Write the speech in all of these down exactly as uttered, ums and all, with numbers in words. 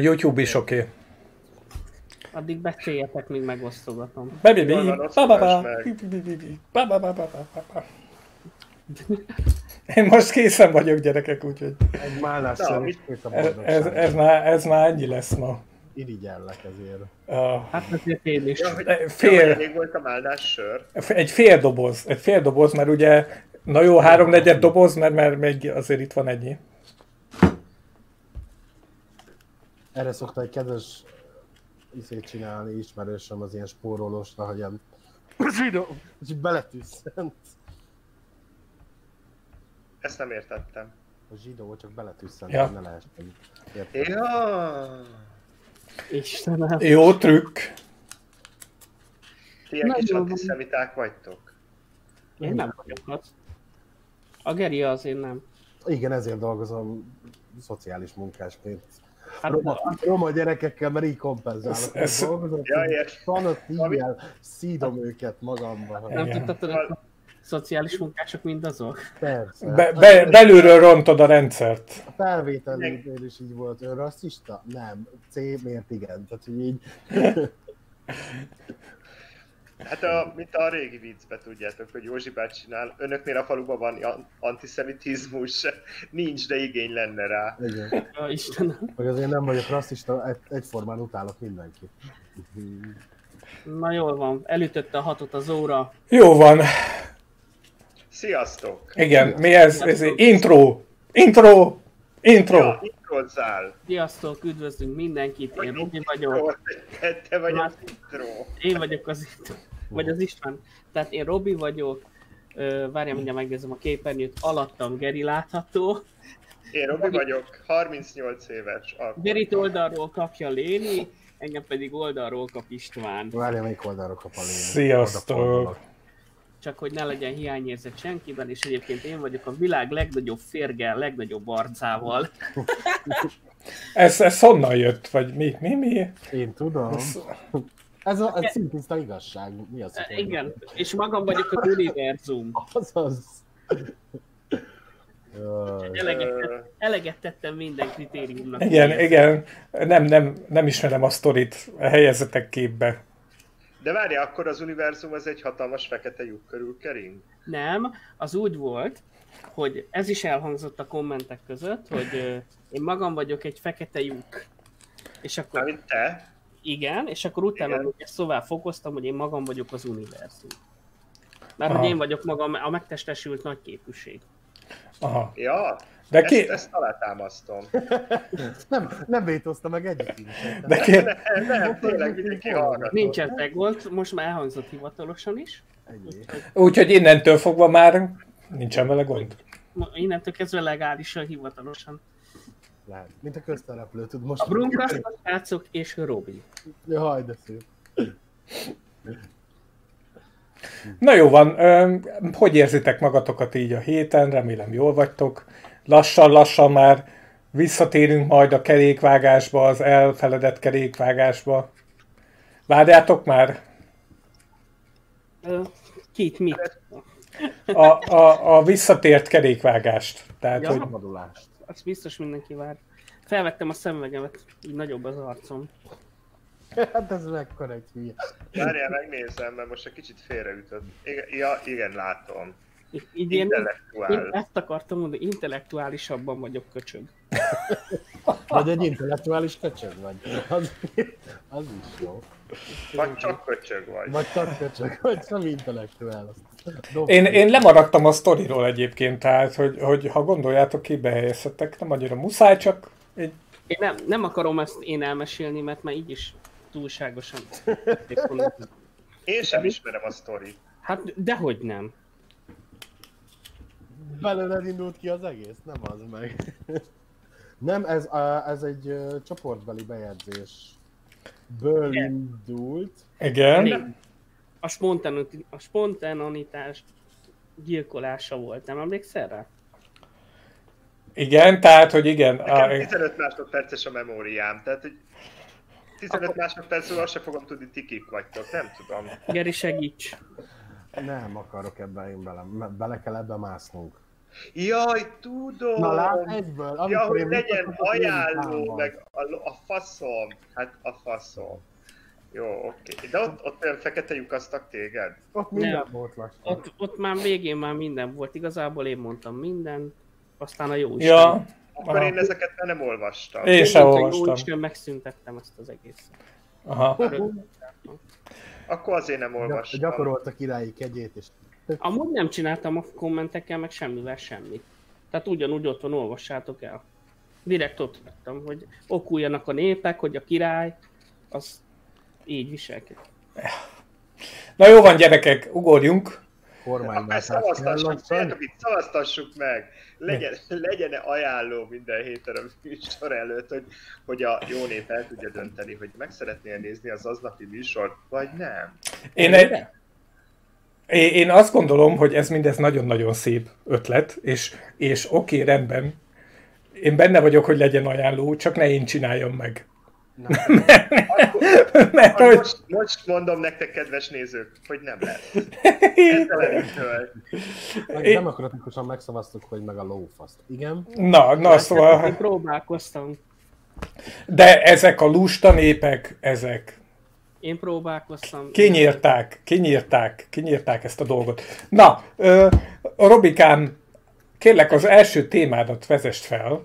YouTube is oké. Okay. Addig beszéljetek, míg megosztogatom. Én most készen vagyok, gyerekek, úgyhogy... Egy málásszerű is a boldogság. Ez, ez, már, ez már ennyi lesz ma. Irigyellek ezért. Uh, hát azért én is. Ja, hogy fél... Még volt a máldás sör. Egy fél doboz, egy fél doboz, mert ugye... Na jó, háromnegyed doboz, mert, mert még azért itt van ennyi. Erre szokta egy kedves iszét csinálni, ismerősöm az ilyen spórolósra, hogy ilyen... És így beletűszent. Ezt nem értettem. A zsidó csak beletűszent, ja. Ne lehet. Ja. Istenem. Jó trükk. Ti ilyen kis antiszemiták vagytok. Én nem vagyok. A Geri az, én nem. Igen, ezért dolgozom szociális munkásként. Hát roma, roma gyerekekkel, mert így kompenzálok. Fanatíjjel szídom őket magamban. Nem tudtad, hogy szociális munkások mindazok? Persze. Be, be, belülről rontod a rendszert. A felvételnél is így volt. Ön rasszista? Nem. C miért igen? Tehát, hogy így... Hát a, mint a régi viccbe, tudjátok, hogy Józsi bácsi csinál, önöknél a faluban van antiszemitizmus, nincs, de igény lenne rá. Igen. Ja, Istenem. Meg azért nem vagyok rasszista, egy, egyformán utálok mindenkit. Na jól van, elütötte a hatot az óra. Jó van. Sziasztok! Igen, sziasztok. Mi ez? Ez intro! Intro! Intro! Ja, introzál! Sziasztok, üdvözlünk mindenkit! Én Robi vagyok. Te vagy az intro. Én vagyok az intro. Vagy az István. Tehát én Robi vagyok. Várjál, mindjárt megnézem a képernyőt. Alattam Geri látható. Én Robi vagyok, harmincnyolc éves. Gerit oldalról kapja Léni, engem pedig oldalról kap István. Várjál, melyik oldalról kap a Léni. Sziasztok! Csak hogy ne legyen hiányérzet senkiben, és egyébként én vagyok a világ legnagyobb férgel, legnagyobb arcával. ez, ez honnan jött? Vagy mi? mi, mi? Én tudom. Ez, ez a ez szintiszta igazság. Mi az, igen, mondani? És magam vagyok az univerzum. Azaz. Eleget, eleget tettem minden kritériumnak. Igen, érzem. Igen. Nem, nem, nem ismerem a sztorit. Helyezetek képbe. De várjál, akkor az univerzum az egy hatalmas fekete lyuk körül kering? Nem, az úgy volt, hogy ez is elhangzott a kommentek között, hogy euh, én magam vagyok egy fekete lyuk. És akkor... Na, mint te? Igen, és akkor utána ezt szóvá fokoztam, hogy én magam vagyok az univerzum. Mert aha. Hogy én vagyok magam a megtestesült nagy képűség. Aha. Ja. De ki... Ezt, ezt alátámasztom. Nem, nem vétózta meg egyik. De ki... Nem, nem, tényleg mindenki hallgatott. Nincsen megolt, most már elhangzott hivatalosan is. Úgyhogy innentől fogva már nincsen vele gond. Innentől kezdve legálisan, hivatalosan. Lát, mint a köztereplő, tud most... A Brunkasztat, Rácok és Robi. Jaj, de szép. Na jó van, hogy érzitek magatokat így a héten? Remélem jól vagytok. Lassan-lassan már visszatérünk majd a kerékvágásba, az elfeledett kerékvágásba. Várjátok már? Két mit? A, a, a visszatért kerékvágást. Tehát, ja, hogy... Szabadulást. Azt biztos mindenki vár. Felvettem a szemüvegemet, így nagyobb az arcom. Hát ez mekkora egy hülye. Várjál, megnézem, mert most egy kicsit félreütött. Ja, igen, látom. Így én, én ezt akartam mondani, intellektuálisabban vagyok köcsög. Vagy egy intellektuális köcsög vagy. Az, az is jó. Vagy csak köcsög vagy. Vagy csak köcsög vagy, csak intellektuál. Én, én lemaradtam a sztoriról egyébként, tehát, hogy, hogy ha gondoljátok, ki behelyezhetek, nem annyira muszáj, csak... Egy... Én nem, nem akarom ezt én elmesélni, mert már így is túlságosan... Én sem ismerem a sztorit. Hát dehogy nem. Belőled indult ki az egész, nem az meg. Nem, ez, a, ez egy csoportbeli bejegyzésből indult. Igen. A, spontanit, a spontanitás gyilkolása volt, nem emlékszel rá? Igen, tehát, hogy igen. Nekem tizenöt másodperces a memóriám, tehát, hogy tizenöt akkor... másodpercről azt sem fogom tudni, ti kik vagytok, nem tudom. Geri, segíts! Nem akarok ebben, én bele, bele kell ebbe másznunk. Jaj, tudom! Na lát, egyből, ja, hogy legyen ajánló, meg a, a faszom. Hát a faszom. Jó, oké. Okay. De ott, ott olyan fekete lyukasztak téged? Ott minden nem. volt lassan. Ott, ott már végén már minden volt. Igazából én mondtam mindent, aztán a jó isten. Ja. Akkor aha. én ezeket nem olvastam. Én, én sem olvastam. Jó isten, megszüntettem ezt az egészet. Aha. Akkor azért nem olvastam. Gyakorolt a királyi kegyét is. Amúgy nem csináltam a kommentekkel, meg semmivel semmit. Tehát ugyanúgy ott van, olvassátok el. Direkt ott vettem, hogy okuljanak a népek, hogy a király, az így viselkedik. Na jó van gyerekek, ugorjunk. Szavaztassuk meg! Legyen, legyen-e ajánló minden héten a műsor előtt, hogy, hogy a jó nép el tudja dönteni, hogy meg szeretnél nézni az aznapi műsort, vagy nem? Én egy... Én azt gondolom, hogy ez mindez nagyon-nagyon szép ötlet, és, és oké, okay, rendben. Én benne vagyok, hogy legyen ajánló, csak ne én csináljam meg. Na, mert, akkor, mert, hogy... most, most mondom nektek, kedves nézők, hogy nem lesz. Én... Nem akratikusan megszavaztuk, hogy meg a lófaszt. Igen? Na, na szóval... Én próbálkoztam. De ezek a lusta népek, ezek... Én próbálkoztam. Kinyírták, kinyírták, kinyírták ezt a dolgot. Na, uh, Robikám, kérlek az első témádat vezest fel.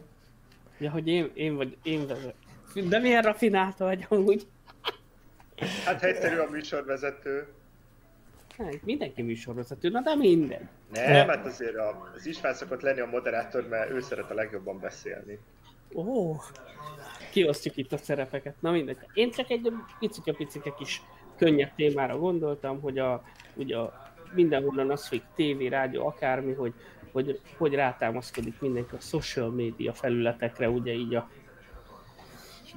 Ja, hogy én, én vagy, én vezet. De milyen rafinált vagy amúgy? Hát egyszerű a műsorvezető. Hát, mindenki műsorvezető, na de minden. Nem, hát azért a, az István szokott lenni a moderátor, mert ő szeret a legjobban beszélni. Ó, oh, kiosztjuk itt a szerepeket. Na mindegy. Én csak egy picike-picike kis könnyebb témára gondoltam, hogy a, ugye a, mindenhonnan az folyik tévé, rádió, akármi, hogy hogy, hogy rátámaszkodik mindenki a social media felületekre, ugye így a,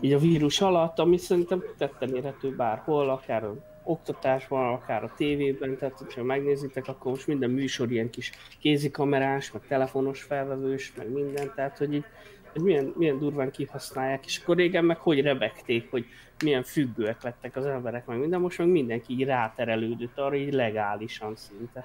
így a vírus alatt, ami szerintem tetten érhető bárhol, akár a oktatásban, akár a tévében, tehát hogyha megnézitek, akkor most minden műsor ilyen kis kézikamerás, meg telefonos felvevős, meg minden, tehát hogy így hogy milyen, milyen durván kihasználják, és akkor régen meg hogy rebegték, hogy milyen függőek lettek az emberek, meg minden, most meg mindenki így ráterelődött arra, így legálisan szinte.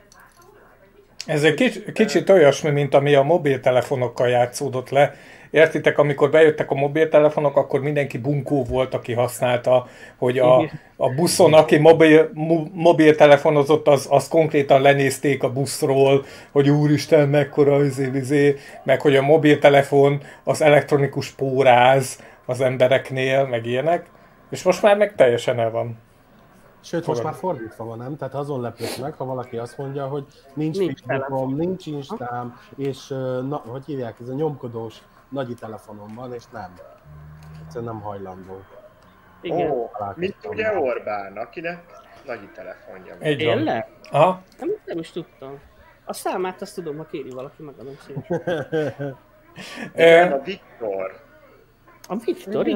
Ez egy kicsit, kicsit olyasmi, mint ami a mobiltelefonokkal játszódott le. Értitek, amikor bejöttek a mobiltelefonok, akkor mindenki bunkó volt, aki használta, hogy a, a buszon, aki mobil, mo, mobiltelefonozott, az, az konkrétan lenézték a buszról, hogy úristen, mekkora izé, izé, meg hogy a mobiltelefon az elektronikus póráz az embereknél, meg ilyenek, és most már meg teljesen el van. Sőt, Fogad. most már fordítva van, nem? Tehát azon lepőd meg, ha valaki azt mondja, hogy nincs Facebookom, nincs Instám, és na, hogy hívják, ez a nyomkodós nagyi telefonom van, és nem. Egyszerűen nem hajlandó. Igen. Ó, mint ugye van. Orbán, akinek nagyi telefonja van. Tényleg? Aha. Nem, nem is tudtam. A számát azt tudom, ha kéri valaki, megadom szépen. Igen, a Viktor. A Viktor?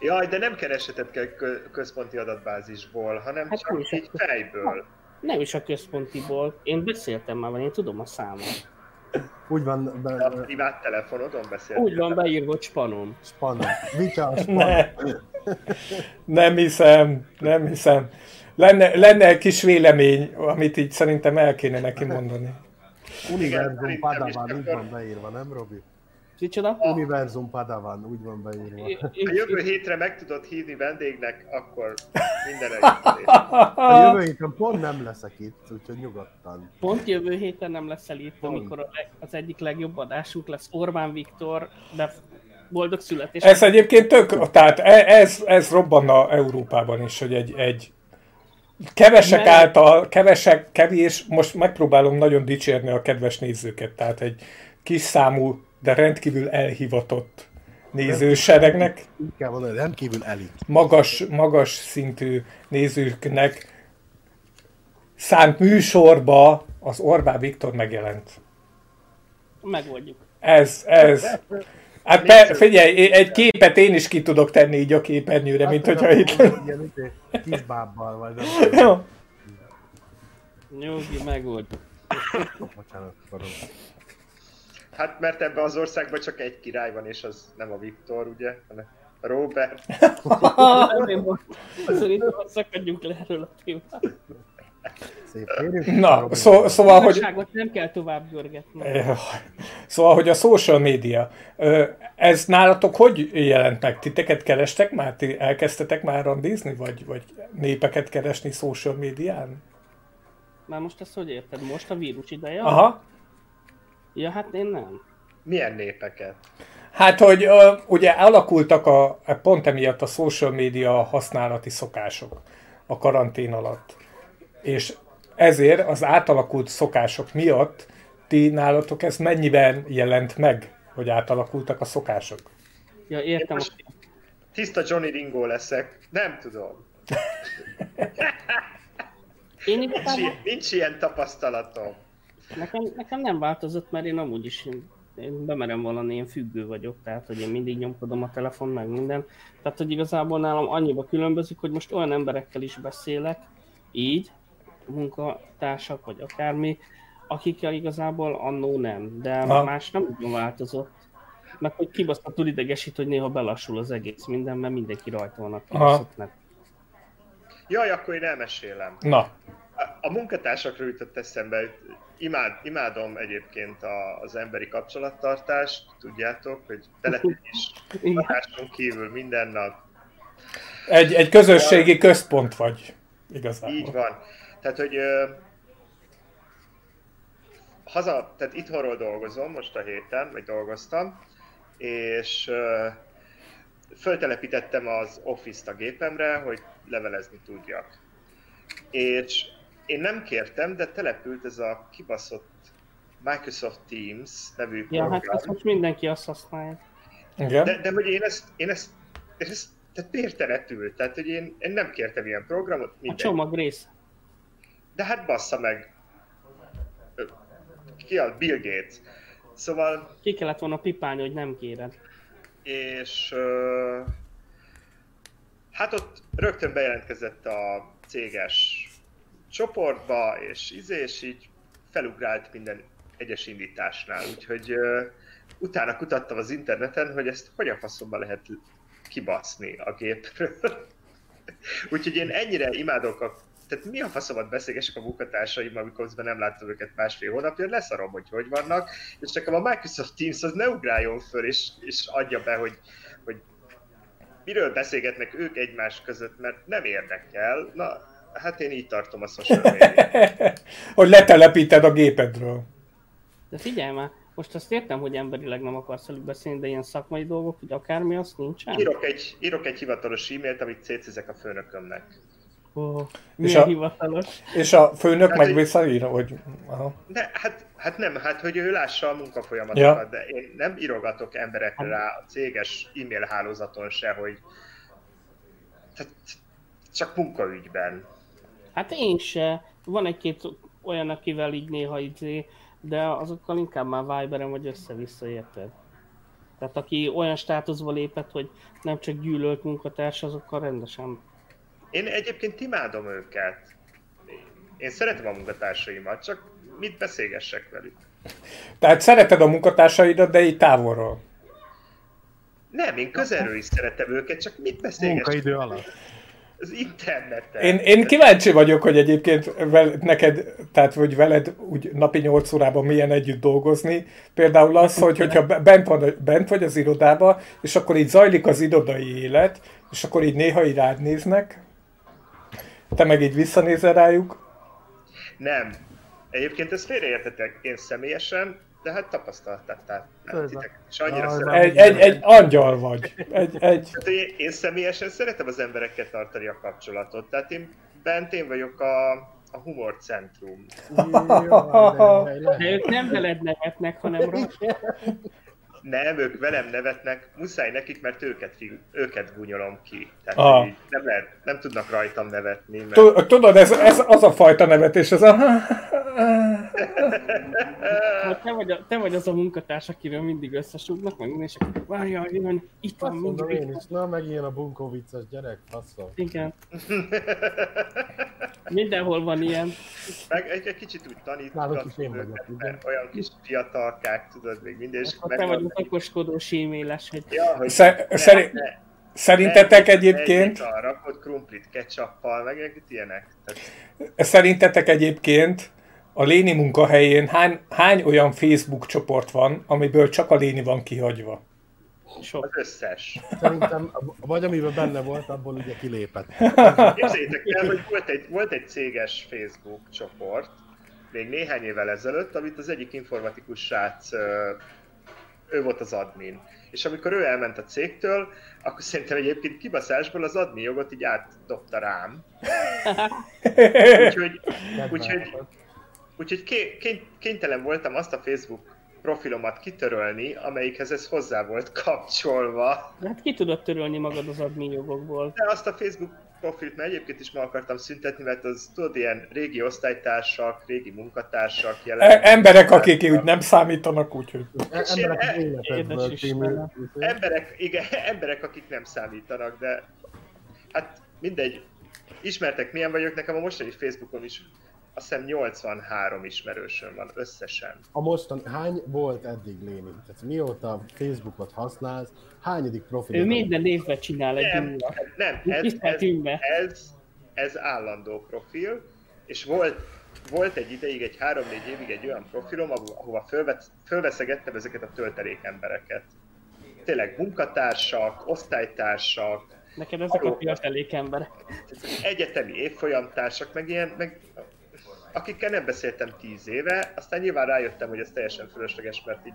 Jaj, de nem keresetet kell központi adatbázisból, hanem hát csak így köz... fejből. Ha, nem is a központiból. Én beszéltem már, én tudom a számot. Úgy van... Be... A privát telefonodon beszéltem. Úgy van beírva, hogy spanom. Spanom. Vicca, spanom. Ne. Nem hiszem, nem hiszem. Lenne, lenne egy kis vélemény, amit így szerintem el kéne neki mondani. Univerzum Padawan, úgy van beírva, nem Robi? Kicsoda? Univerzum Padawan, úgy van beírva. A jövő hétre meg tudod hívni vendégnek, akkor minden együtt. A jövő héten pont nem leszek itt, úgyhogy nyugodtan. Pont jövő héten nem leszel itt, pont. Amikor az egyik legjobb adásunk lesz Orbán Viktor, de boldog születés. Ez egyébként tök, tehát ez, ez robbanna Európában is, hogy egy... egy Kevesek Mert... által, kevesek, kevés, most megpróbálom nagyon dicsérni a kedves nézőket, tehát egy kis számú, de rendkívül elhivatott nézőseregnek, rendkívül elit. Magas, magas szintű nézőknek szánt műsorba az Orbán Viktor megjelent. Megoldjuk. Ez, ez. Hát be, figyelj, egy képet én is ki tudok tenni így a képernyőre, hát, mint hogyha itt... Igen, kisbábbal vagy. Jó. Nyugi, megoldjuk. Bocsánat, varom. Hát mert ebben az országban csak egy király van, és az nem a Viktor, ugye, hanem a Robert. Szerintem szakadjunk le erről a témáról. Na, szó, szóval, hogy... nem kell tovább görgetni. Szóval, hogy a social media, ez nálatok hogy jelent meg? Titeket kerestek már? Ti elkezdtetek már randizni? Vagy, vagy népeket keresni social médián? Már most ezt hogy érted? Most a vírus ideje? Aha. Ja, hát én nem. Milyen népeket? Hát, hogy ugye alakultak a, pont emiatt a social media használati szokások a karantén alatt. És ezért az átalakult szokások miatt ti nálatok ez mennyiben jelent meg, hogy átalakultak a szokások? Ja, értem. Tiszta Johnny Ringo leszek. Nem tudom. Én nincs, ilyen, nincs ilyen tapasztalatom. Nekem, nekem nem változott, mert én amúgy is én bemerem valami, én függő vagyok, tehát hogy én mindig nyomkodom a telefon, meg minden. Tehát, hogy igazából nálam annyiba különbözik, hogy most olyan emberekkel is beszélek, így, munkatársak, vagy akármi, akikkel igazából annó nem, de ha. Más nem úgy változott. Mert hogy kibasztatul idegesít, hogy néha belassul az egész minden, mert mindenki rajta van a kibasztatnak. Jaj, akkor én elmesélem. Na. A munkatársakra jutott eszembe, imád, imádom egyébként a, az emberi kapcsolattartást, tudjátok, hogy település munkatársunk kívül minden nap. Egy, egy közösségi központ vagy. Igazából. Így van. Tehát, hogy ö, haza, tehát itthonról dolgozom most a héten, vagy dolgoztam, és ö, föltelepítettem az Office-t a gépemre, hogy levelezni tudjak. És én nem kértem, de települt ez a kibaszott Microsoft Teams nevű program. Ja, hát ezt most mindenki azt használja. De, de hogy én ezt, én ezt, én ezt tehát pérteletül, tehát hogy én, én nem kértem ilyen programot. Mindegy. A csomag rész. De hát bassza meg. Ki a Bill Gates. Szóval... Ki kellett volna pipálni, hogy nem kéred. És... Uh, hát ott rögtön bejelentkezett a céges csoportba, és izé, és így felugrált minden egyes indításnál. Úgyhogy uh, utána kutattam az interneten, hogy ezt hogyan faszomban lehet kibaszni a gépről. Úgyhogy én ennyire imádok a... Tehát mi a faszomat beszélgesek a munkatársaimmal, amikor közben nem látom őket másfél hónapja, leszarom, hogy hogy vannak, és nekem a Microsoft Teams az ne ugráljon föl, és, és adja be, hogy, hogy miről beszélgetnek ők egymás között, mert nem érdekel. Na, hát én így tartom a social médiát. Hogy letelepíted a gépedről. De figyelj már! Most azt értem, hogy emberileg nem akarsz velük beszélni, de ilyen szakmai dolgok, hogy akármi, azt nincsen? Írok egy, írok egy hivatalos e-mailt, amit cécizek a főnökömnek. Oh, és a hivatalos? És a főnök hát, meg visszaír, hogy... Aha. De, hát, hát nem, hát hogy ő lássa a munkafolyamatokat, ja. De én nem írogatok emberekre rá a céges e-mail hálózaton se, hogy... Tehát, csak munkaügyben. Hát én se. Van egy-két olyan, akivel így néha így... De azokkal inkább már Viberen vagy össze-vissza, érted? Tehát aki olyan státuszba lépett, hogy nem csak gyűlölt munkatárs, azokkal rendesen. Én egyébként imádom őket. Én szeretem a munkatársaimat, csak mit beszélgessek velük? Tehát szereted a munkatársaidat, de így távolról? Nem, én közelről is szeretem őket, csak mit beszélgessek? Munkaidő alatt. Az interneten. Én, én kíváncsi vagyok, hogy egyébként veled, neked, tehát hogy veled úgy napi nyolc órában milyen együtt dolgozni. Például az, hogy, hogyha bent, van, bent vagy az irodában, és akkor így zajlik az irodai élet, és akkor így néha így rád néznek, te meg így visszanézel rájuk. Nem. Egyébként ezt félreértetek én személyesen, de hát tapasztaltál. Egy, egy, egy angyal vagy. Egy, egy. Hát én, én személyesen szeretem az emberekkel tartani a kapcsolatot. Tehát én bent én vagyok a, a humorcentrum. De ők nem veled nevetnek, hanem rosszul. Nem, ők velem nevetnek. Muszáj nekik, mert őket, őket gúnyolom ki. Tehát így nem, lehet, nem tudnak rajtam nevetni. Mert... Tudod, ez, ez az a fajta nevetés, ez a... Hát te, vagy a, te vagy az a munkatárs, akiről mindig összesúgnak, meg és várjál, jön, itt van mindig. Én is, na meg ilyen a bunkó vicces gyerek, passzol. Igen. Mindenhol van ilyen. Meg egy, egy kicsit úgy tanítogatom őket, mert olyan kis fiatalkák, tudod, még mindig. Te vagy az okoskodós e-mailes, hogy... Ja, hogy szer ne, szer ne, Szerintetek egy, egyébként... Egy rakott krumplit ketchuppal, meg ilyenek. Szerintetek egyébként a Léni munkahelyén hány, hány olyan Facebook csoport van, amiből csak a Léni van kihagyva? Sok. Az összes. Szerintem, vagy amiben benne volt, abból ugye kilépett. Képzeljétek el, hogy volt egy, volt egy céges Facebook csoport, még néhány évvel ezelőtt, amit az egyik informatikus srác, ő volt az admin. És amikor ő elment a cégtől, akkor szerintem egyébként kibaszásból az admin jogot így átdobta rám. úgyhogy úgyhogy, úgyhogy ké, kénytelen voltam azt a Facebook profilomat kitörölni, amelyikhez ez hozzá volt kapcsolva. Hát ki tudod törölni magad az admin jogokból? De azt a Facebook profilt már egyébként is meg akartam szüntetni, mert az tudod, ilyen régi osztálytársak, régi munkatársak jelen... Emberek, akik úgy nem számítanak, úgyhogy... Emberek, életedből, emberek, igen, emberek, akik nem számítanak, de... Hát mindegy, ismertek milyen vagyok, nekem a mostani Facebookon is azt hiszem nyolcvanhárom ismerősöm van összesen. A mostan hány volt eddig, Léni? Tehát mióta Facebookot használsz, hányadik profil? Ő minden évben csinál egy nem, nem, ez, ez, ez, ez állandó profil, és volt, volt egy ideig, egy három-négy évig egy olyan profilom, ahova fölveszegettem ezeket a töltelék embereket. Tényleg munkatársak, osztálytársak. Neked ezek a töltelék emberek. Egyetemi évfolyamtársak, meg ilyen... Meg, akikkel nem beszéltem tíz éve, aztán nyilván rájöttem, hogy ez teljesen fölösleges, mert így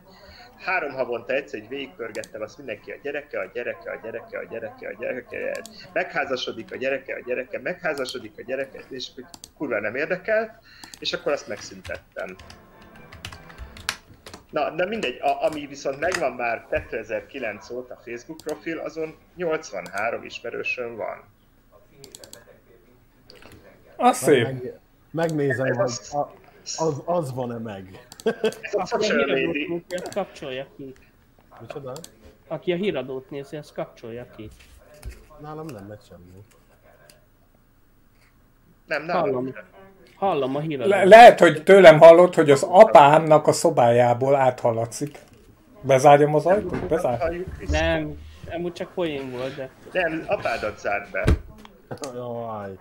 három havonta egyszer így végigpörgettem, azt mindenki a gyereke, a gyereke, a gyereke, a gyereke, a gyereke, megházasodik a gyereke, a gyereke, megházasodik a gyereke, és kurva nem érdekelt, és akkor azt megszüntettem. Na, de mindegy, a, ami viszont megvan már kétezer-kilenc óta Facebook profil, azon nyolcvanhárom ismerősöm van. A szép. Megnézem, hogy az, az, az van-e meg. Ez a híradót nézi, kapcsolja ki. Micsoda? Aki a híradót nézi, ezt kapcsolja ki. Nálam nem megy semmi. Nem, nálam. Hallom, hallom a híradót. Le- lehet, hogy tőlem hallott, hogy az apámnak a szobájából áthaladszik. Bezárjam az ajtót? Bezárjam? Nem, amúgy csak poén volt, de... Nem, apádat zárt be. Jaj.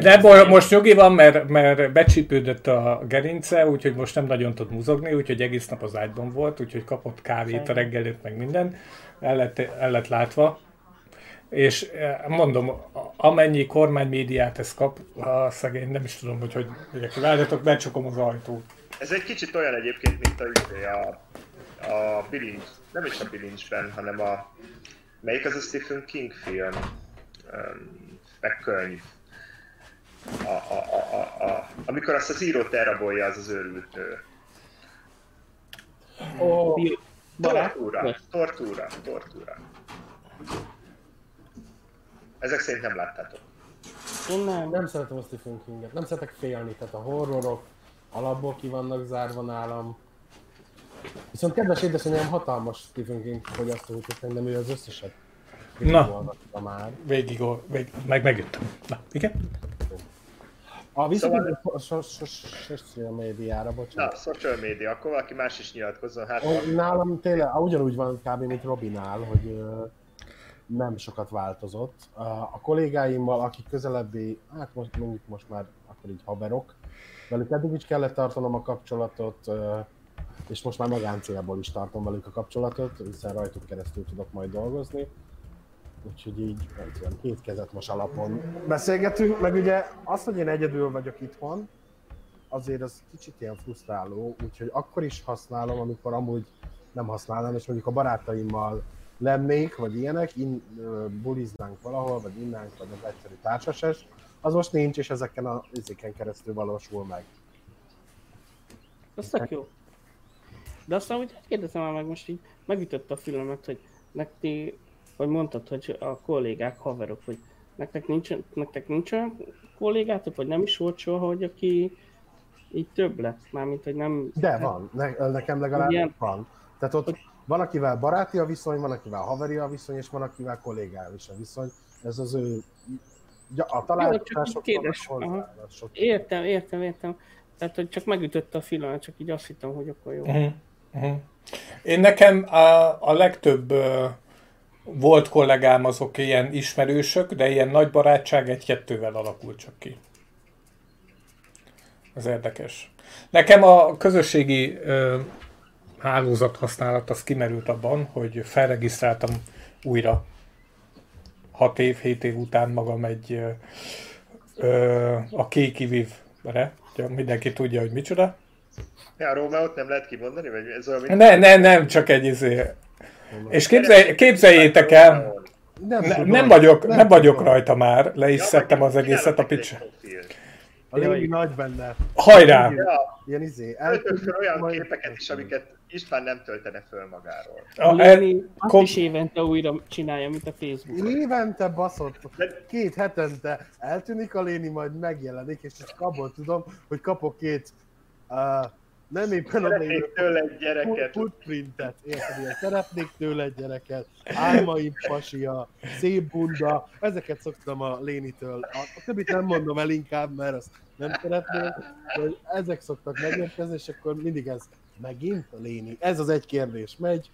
De most nyugi van, mert, mert becsípődött a gerince, úgyhogy most nem nagyon tud mozogni, úgyhogy egész nap az ágyban volt, úgyhogy kapott kávét, a reggelit, meg minden, el lett, el lett látva. És mondom, amennyi kormánymédiát ez kap, a szegény, nem is tudom, hogy hogy várjatok, becsukom az ajtót. Ez egy kicsit olyan egyébként, mint a üdé, a, a bilincs, nem is a bilincsben, hanem a, melyik az a Stephen King film, meg könyv. A, a, a, a, a, amikor azt az írót elrabolja, az az őrült nő. Oh, tortúra, tortúra, tortúra. Ezek szerint nem láttátok. Én nem, nem szeretem a Stephen Kinget, nem szeretek félni, tehát a horrorok alapból ki vannak zárva nálam. Viszont kedves édesanyám hatalmas Stephen King fogyasztó, úgyhogy szerintem ő az összeset. Na, végig, végig, meg megjöttem. Na, igen? A visszatérő szóval... social médiára, bocsánat. Na, social média, akkor valaki más is nyilatkozzon. Hát, o, nálam tényleg ugyanúgy van kb. Mint Robinál, hogy ö, nem sokat változott. A kollégáimmal, akik közelebbi, hát most, mondjuk most már akkor így haverok, velük eddig is kellett tartanom a kapcsolatot, ö, és most már magáncélból is tartom velük a kapcsolatot, hiszen rajtuk keresztül tudok majd dolgozni. Úgyhogy így két kezet most alapon beszélgetünk, meg ugye az, hogy én egyedül vagyok itthon, azért az kicsit ilyen frusztráló, úgyhogy akkor is használom, amikor amúgy nem használnám, és mondjuk a barátaimmal lennék, vagy ilyenek, in, buliznánk valahol, vagy innánk, vagy az egyszerű társasás, az most nincs, és ezeken a izéken keresztül valósul meg. Az tök jó. De aztán úgy kérdezem már meg most így, megütött a filmet, hogy nekti... Vagy mondtad, hogy a kollégák, haverok, hogy nektek nincs, nektek nincs olyan kollégátok, vagy nem is volt soha, hogy aki így több lett, mármint, hogy nem... De van, ne, nekem legalább ilyen... van. Tehát ott van, akivel baráti a viszony, van, akivel haveri a viszony, és van, akivel kollégával is a viszony. Ez az ő... Ja, a találkozásokban sok... Értem, értem, értem. Tehát, hogy csak megütötte a filmet, csak így azt hittem, hogy akkor jó. Uh-huh. Uh-huh. Én nekem a, a legtöbb... Uh... volt kollégám, azok ilyen ismerősök, de ilyen nagy barátság egy-kettővel alakult csak ki. Az érdekes. Nekem a közösségi ö, hálózat használat az kimerült abban, hogy felregisztráltam újra hat év, hét év után magam egy ö, a Kékiviv-re. Mindenki tudja, hogy micsoda. Ja, a Rómeót nem lehet kimondani? Vagy ez olyan, mint... Ne, ne, nem, csak egy izé. És képzelj, képzeljétek el, nem, ne, nem vagyok, nem nem vagyok rajta már, le is ja, szedtem az egészet a picset. A lényeg nagy benne. Hajrá! Ja, ilyen izé, ötökről olyan majd képeket is, amiket István nem töltene föl magáról. A Léni azt kom... is évente újra csinálja, mint a Facebook. Évente baszott, két hetente eltűnik a Léni, majd megjelenik, és csak abból tudom, hogy kapok két... Uh, nem éppen a lévő footprintet, érted, ilyen szeretnék tőle egy gyereket, álmaim pasia, szép bunda, ezeket szoktam a Lénitől. A többit nem mondom el inkább, mert azt nem szeretném, hogy ezek szoktak megérkezni, és akkor mindig ez megint a Léni. Ez az egy kérdés, megy.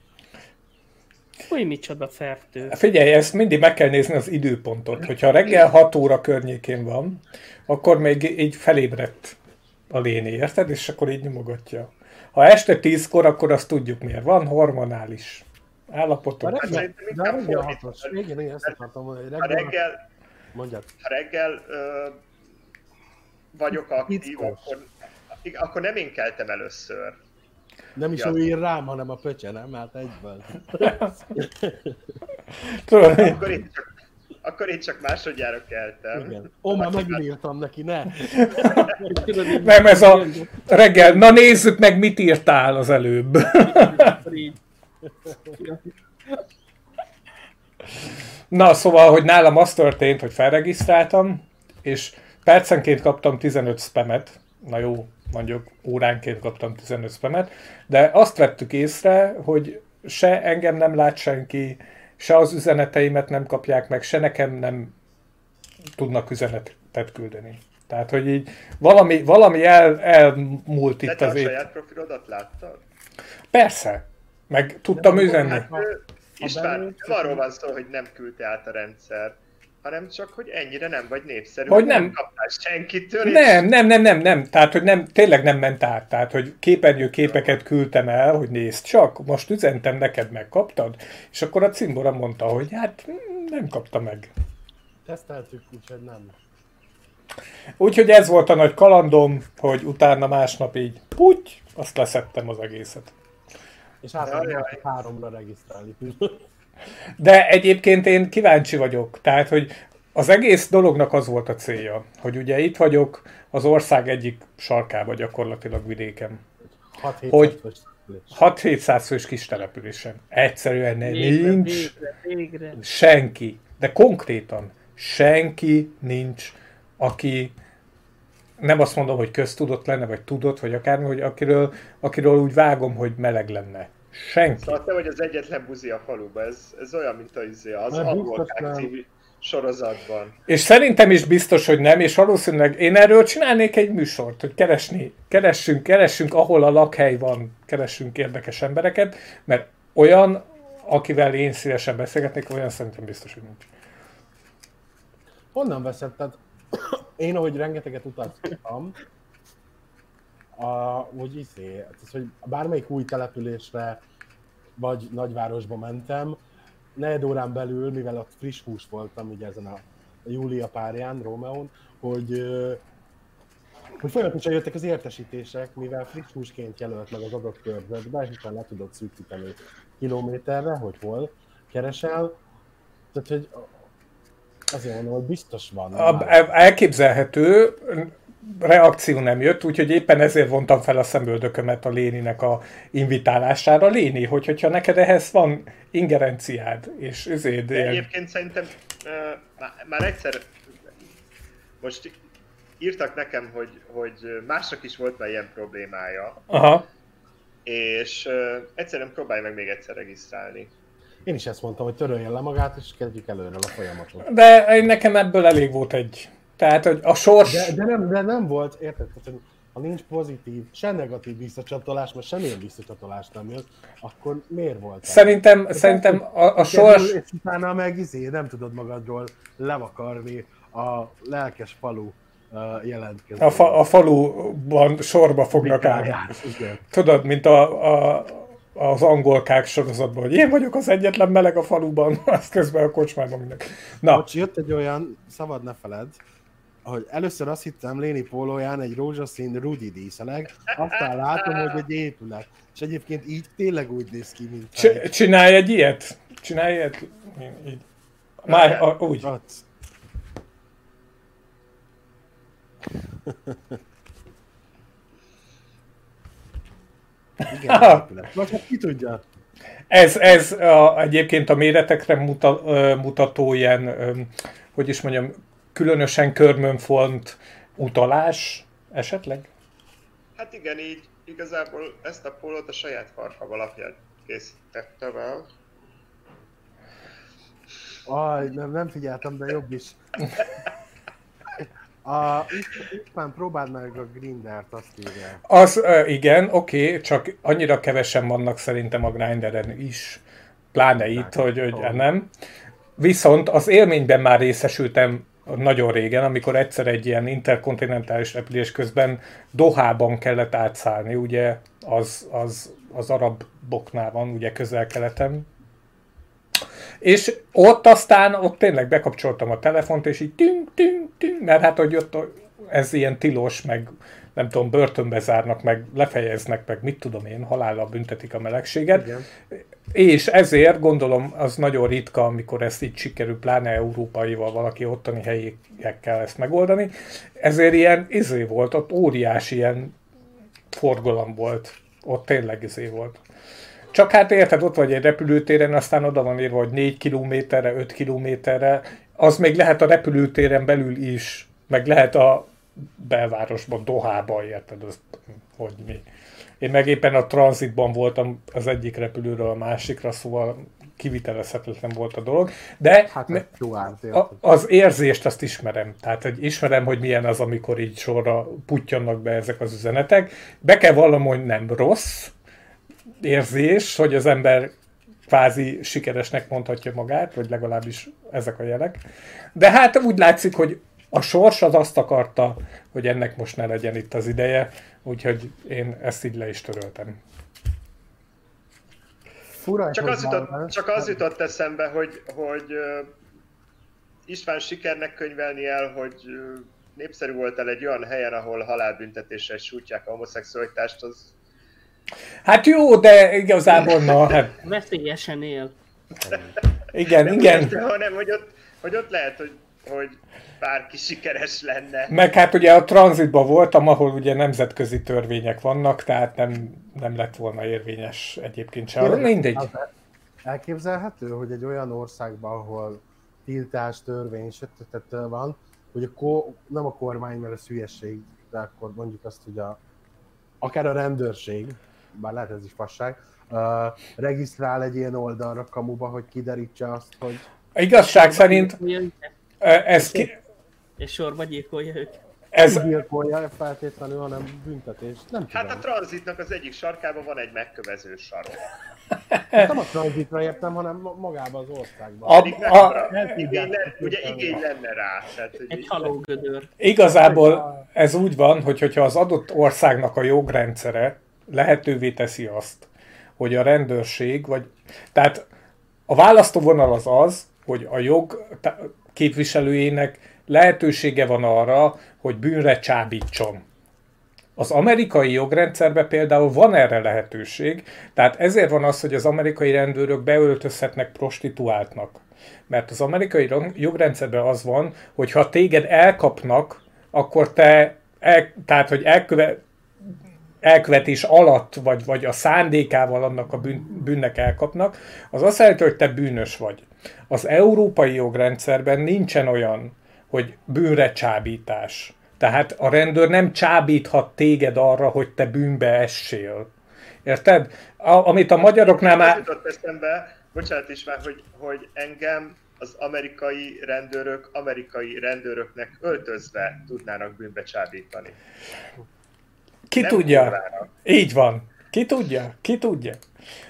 Új, micsoda fertő. Figyelj, ezt mindig meg kell nézni az időpontot, hogyha reggel hat óra környékén van, akkor még így felébredt a Léni, érted? És akkor így nyomogatja. Ha este tízkor, akkor azt tudjuk miért. Van hormonális állapotok. Hát szerintem inkább fordított. Igen, én ezt akartam mondani, hogy reggel... Ha reggel, mondjad. Ha reggel ö, vagyok aktív, akkor, akkor nem én keltem először. Nem is úgy ír rám, hanem a pöcse, nem? Hát egyből. Akkor én csak, akkor én csak másodjára keltem. Igen. Ó, már megírtam neki, ne! Nem, ez a reggel. Na nézzük meg, mit írtál az előbb. Na, szóval, hogy nálam az történt, hogy felregisztráltam, és percenként kaptam tizenöt spamet. Na jó, mondjuk óránként kaptam tizenöt spamet, de azt vettük észre, hogy se engem nem lát senki, se az üzeneteimet nem kapják meg, se nekem nem tudnak üzenetet küldeni. Tehát, hogy így valami, valami el, elmúlt itt azért. Te a saját profilodat láttad? Persze, meg tudtam nem üzenni. Hát, István, nem arról van szó, hogy nem küldte át a rendszer, hanem csak, hogy ennyire nem vagy népszerű, hogy nem, nem kaptál senkitől. Nem, nem, nem, nem, nem. Tehát, hogy nem, tényleg nem ment át. Tehát, hogy képernyőképeket küldtem el, hogy nézd csak, most üzentem neked, megkaptad? És akkor a cimbora mondta, hogy hát nem kapta meg. Teszteltük, úgyhogy nem. Úgyhogy ez volt a nagy kalandom, hogy utána másnap így puty, azt leszedtem az egészet. És három, háromra regisztrálni. De egyébként én kíváncsi vagyok, tehát, hogy az egész dolognak az volt a célja, hogy ugye itt vagyok az ország egyik sarkába, gyakorlatilag vidéken. hat-hétszáz fős kis településen. Egyszerűen végre, nincs végre, végre. senki, de konkrétan senki nincs, aki nem azt mondom, hogy köztudott lenne, vagy tudott, vagy akármi, hogy akiről, akiről úgy vágom, hogy meleg lenne. Senki. Szóval te vagy az egyetlen buzi a faluban, ez, ez olyan, mint az Angolkák című sorozatban. És szerintem is biztos, hogy nem, és valószínűleg én erről csinálnék egy műsort, hogy keresni, keressünk, keressünk, ahol a lakhely van, keressünk érdekes embereket, mert olyan, akivel én szívesen beszélgetnék, olyan szerintem biztos, hogy nincs. Honnan veszed? Tehát én, ahogy rengeteget utaztam, A, úgy izé, az, hogy bármelyik új településre vagy nagyvárosba mentem, negyed órán belül, mivel ott friss hús voltam ugye ezen a Júlia párján, Rómeón, hogy, hogy folyamatosan jöttek az értesítések, mivel friss húsként jelölt meg az adott körzetbe, és utána le tudod szűkíteni kilométerre, hogy hol keresel. Tehát, hogy azért mondom, hogy biztos van. A, elképzelhető. Reakció nem jött, úgyhogy éppen ezért vontam fel a szemöldökömet a Léninek a invitálására. Léni, hogy, hogyha neked ehhez van ingerenciád, és üzéd... Ilyen... Egyébként szerintem uh, már egyszer most írtak nekem, hogy, hogy másnak is volt már ilyen problémája, aha. És uh, egyszerűen próbálj meg még egyszer regisztrálni. Én is ezt mondtam, hogy töröljen le magát, és kezdjük előről a folyamatot. De nekem ebből elég volt egy... Tehát, hogy a sors... De, de, nem, de nem volt, érted? A ha nincs pozitív, se negatív visszacsatolás, mert semmilyen visszacsatolás nem jön, akkor miért volt? Szerintem, szerintem a, a sors... És utána meg izé, nem tudod magadról levakarni a lelkes falu jelentkező. A, fa, a faluban sorba fognak állni. Tudod, mint a, a, az angolkák sorozatban, hogy én vagyok az egyetlen meleg a faluban, azt közben a kocsmában mindenki. Na. Bocs, jött egy olyan, szabad ne feled, hogy először azt hittem Léni pólóján egy rózsaszín Rudi díszeleg, aztán látom, hogy egy épület. És egyébként így tényleg úgy néz ki, mint... C- csinálj egy ilyet! Csinálj ilyet! Így. Már a, úgy. Igen, ah. épület. Most hát ki tudja? Ez, ez a, egyébként a méretekre muta, mutató ilyen, hogy is mondjam, különösen körmönfont utalás esetleg? Hát igen, így igazából ezt a pólót a saját farkam alapján készítettem el. Aj, nem, nem figyeltem, de jobb is. A, István, próbáld meg a Grindert, azt írja. Az, igen, oké, okay, csak annyira kevesen vannak szerintem a Grinderen is, pláne itt, hogy, hogy nem. Viszont az élményben már részesültem nagyon régen, amikor egyszer egy ilyen interkontinentális repülés közben Dohában kellett átszállni, ugye az, az, az araboknál van, ugye közel-keleten. És ott aztán, ott tényleg bekapcsoltam a telefont, és így tünk, tünk, tünk, mert hát, hogy ott ez ilyen tilos, meg nem tudom, börtönbe zárnak, meg lefejeznek, meg mit tudom én, halállal büntetik a melegséget. Igen. És ezért gondolom, az nagyon ritka, amikor ezt így sikerül, pláne európaival, valaki ottani helyiekkel ezt megoldani. Ezért ilyen izé volt, ott óriási ilyen forgalom volt. Ott tényleg izé volt. Csak hát érted, ott vagy egy repülőtéren, aztán oda van írva, hogy négy kilométerre, öt kilométerre, az még lehet a repülőtéren belül is, meg lehet a belvárosban, Dohában, érted, az, hogy mi. Én meg éppen a tranzitban voltam az egyik repülőről a másikra, szóval kivitelezhetetlen volt a dolog, de hát, me- a, az érzést azt ismerem, tehát hogy ismerem, hogy milyen az, amikor így sorra puttyannak be ezek az üzenetek. Be kell vallanom, hogy nem rossz érzés, hogy az ember kvázi sikeresnek mondhatja magát, vagy legalábbis ezek a jelek. De hát úgy látszik, hogy a sors az azt akarta, hogy ennek most ne legyen itt az ideje, úgyhogy én ezt így le is töröltem. Fura, csak, az jutott, csak az jutott eszembe, hogy, hogy István sikernek könyvelni el, hogy népszerű voltál egy olyan helyen, ahol halálbüntetéssel sújtják a homoszexualitást, az... Hát jó, de igazából na... Hát... Veszélyesen él. Igen, nem igen. Úgy, hanem, hogy ott, hogy ott lehet, hogy... hogy bárki sikeres lenne. Meg hát ugye a tranzitban voltam, ahol ugye nemzetközi törvények vannak, tehát nem, nem lett volna érvényes egyébként sem. Mindegy. Elképzelhető, hogy egy olyan országban, ahol tiltás, törvény, sötétettől van, hogy a ko- nem a kormány, mert ez hülyeség, de akkor mondjuk azt, hogy a, akár a rendőrség, bár lehet ez is fasság, uh, regisztrál egy ilyen oldalra kamuba, hogy kiderítse azt, hogy... Igazság szerint... Ez ki... És sorba gyilkolja őket. Ez... Nem gyilkolja feltétlenül, hanem büntetést. Nem hát tudom. A tranzitnak az egyik sarkában van egy megkövező sarok. Nem a tranzitra értem, hanem magában az országban. A, a, a, igény lenne, ugye igény lenne rá. Tehát, hogy egy halógödör. Igazából ez úgy van, hogy hogyha az adott országnak a jogrendszere lehetővé teszi azt, hogy a rendőrség, vagy... Tehát a választóvonal az az, hogy a jog... képviselőjének lehetősége van arra, hogy bűnre csábítson. Az amerikai jogrendszerben például van erre lehetőség, tehát ezért van az, hogy az amerikai rendőrök beöltözhetnek prostituáltnak. Mert az amerikai jogrendszerben az van, hogy ha téged elkapnak, akkor te, el, tehát hogy elkövet, elkövetés alatt, vagy, vagy a szándékával annak a bűn, bűnnek elkapnak, az azt jelenti, hogy te bűnös vagy. Az európai jogrendszerben nincsen olyan, hogy bűnre csábítás. Tehát a rendőr nem csábíthat téged arra, hogy te bűnbe essél. Érted? A, amit a magyaroknál már... Jutott eszembe, bocsánat is már, hogy, hogy engem az amerikai rendőrök amerikai rendőröknek öltözve tudnának bűnbe csábítani. Ki nem tudja? Órára. Így van. Ki tudja? Ki tudja?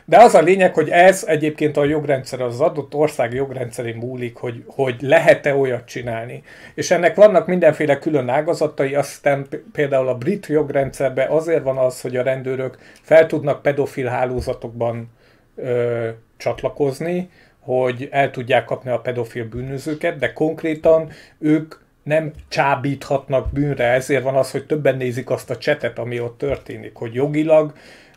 De az a lényeg, hogy ez egyébként a jogrendszer, az adott ország jogrendszerén múlik, hogy, hogy lehet-e olyat csinálni. És ennek vannak mindenféle külön ágazatai, aztán például a brit jogrendszerben azért van az, hogy a rendőrök fel tudnak pedofil hálózatokban ö, csatlakozni, hogy el tudják kapni a pedofil bűnözőket, de konkrétan ők nem csábíthatnak bűnre, ezért van az, hogy többen nézik azt a csetet, ami ott történik, hogy jogilag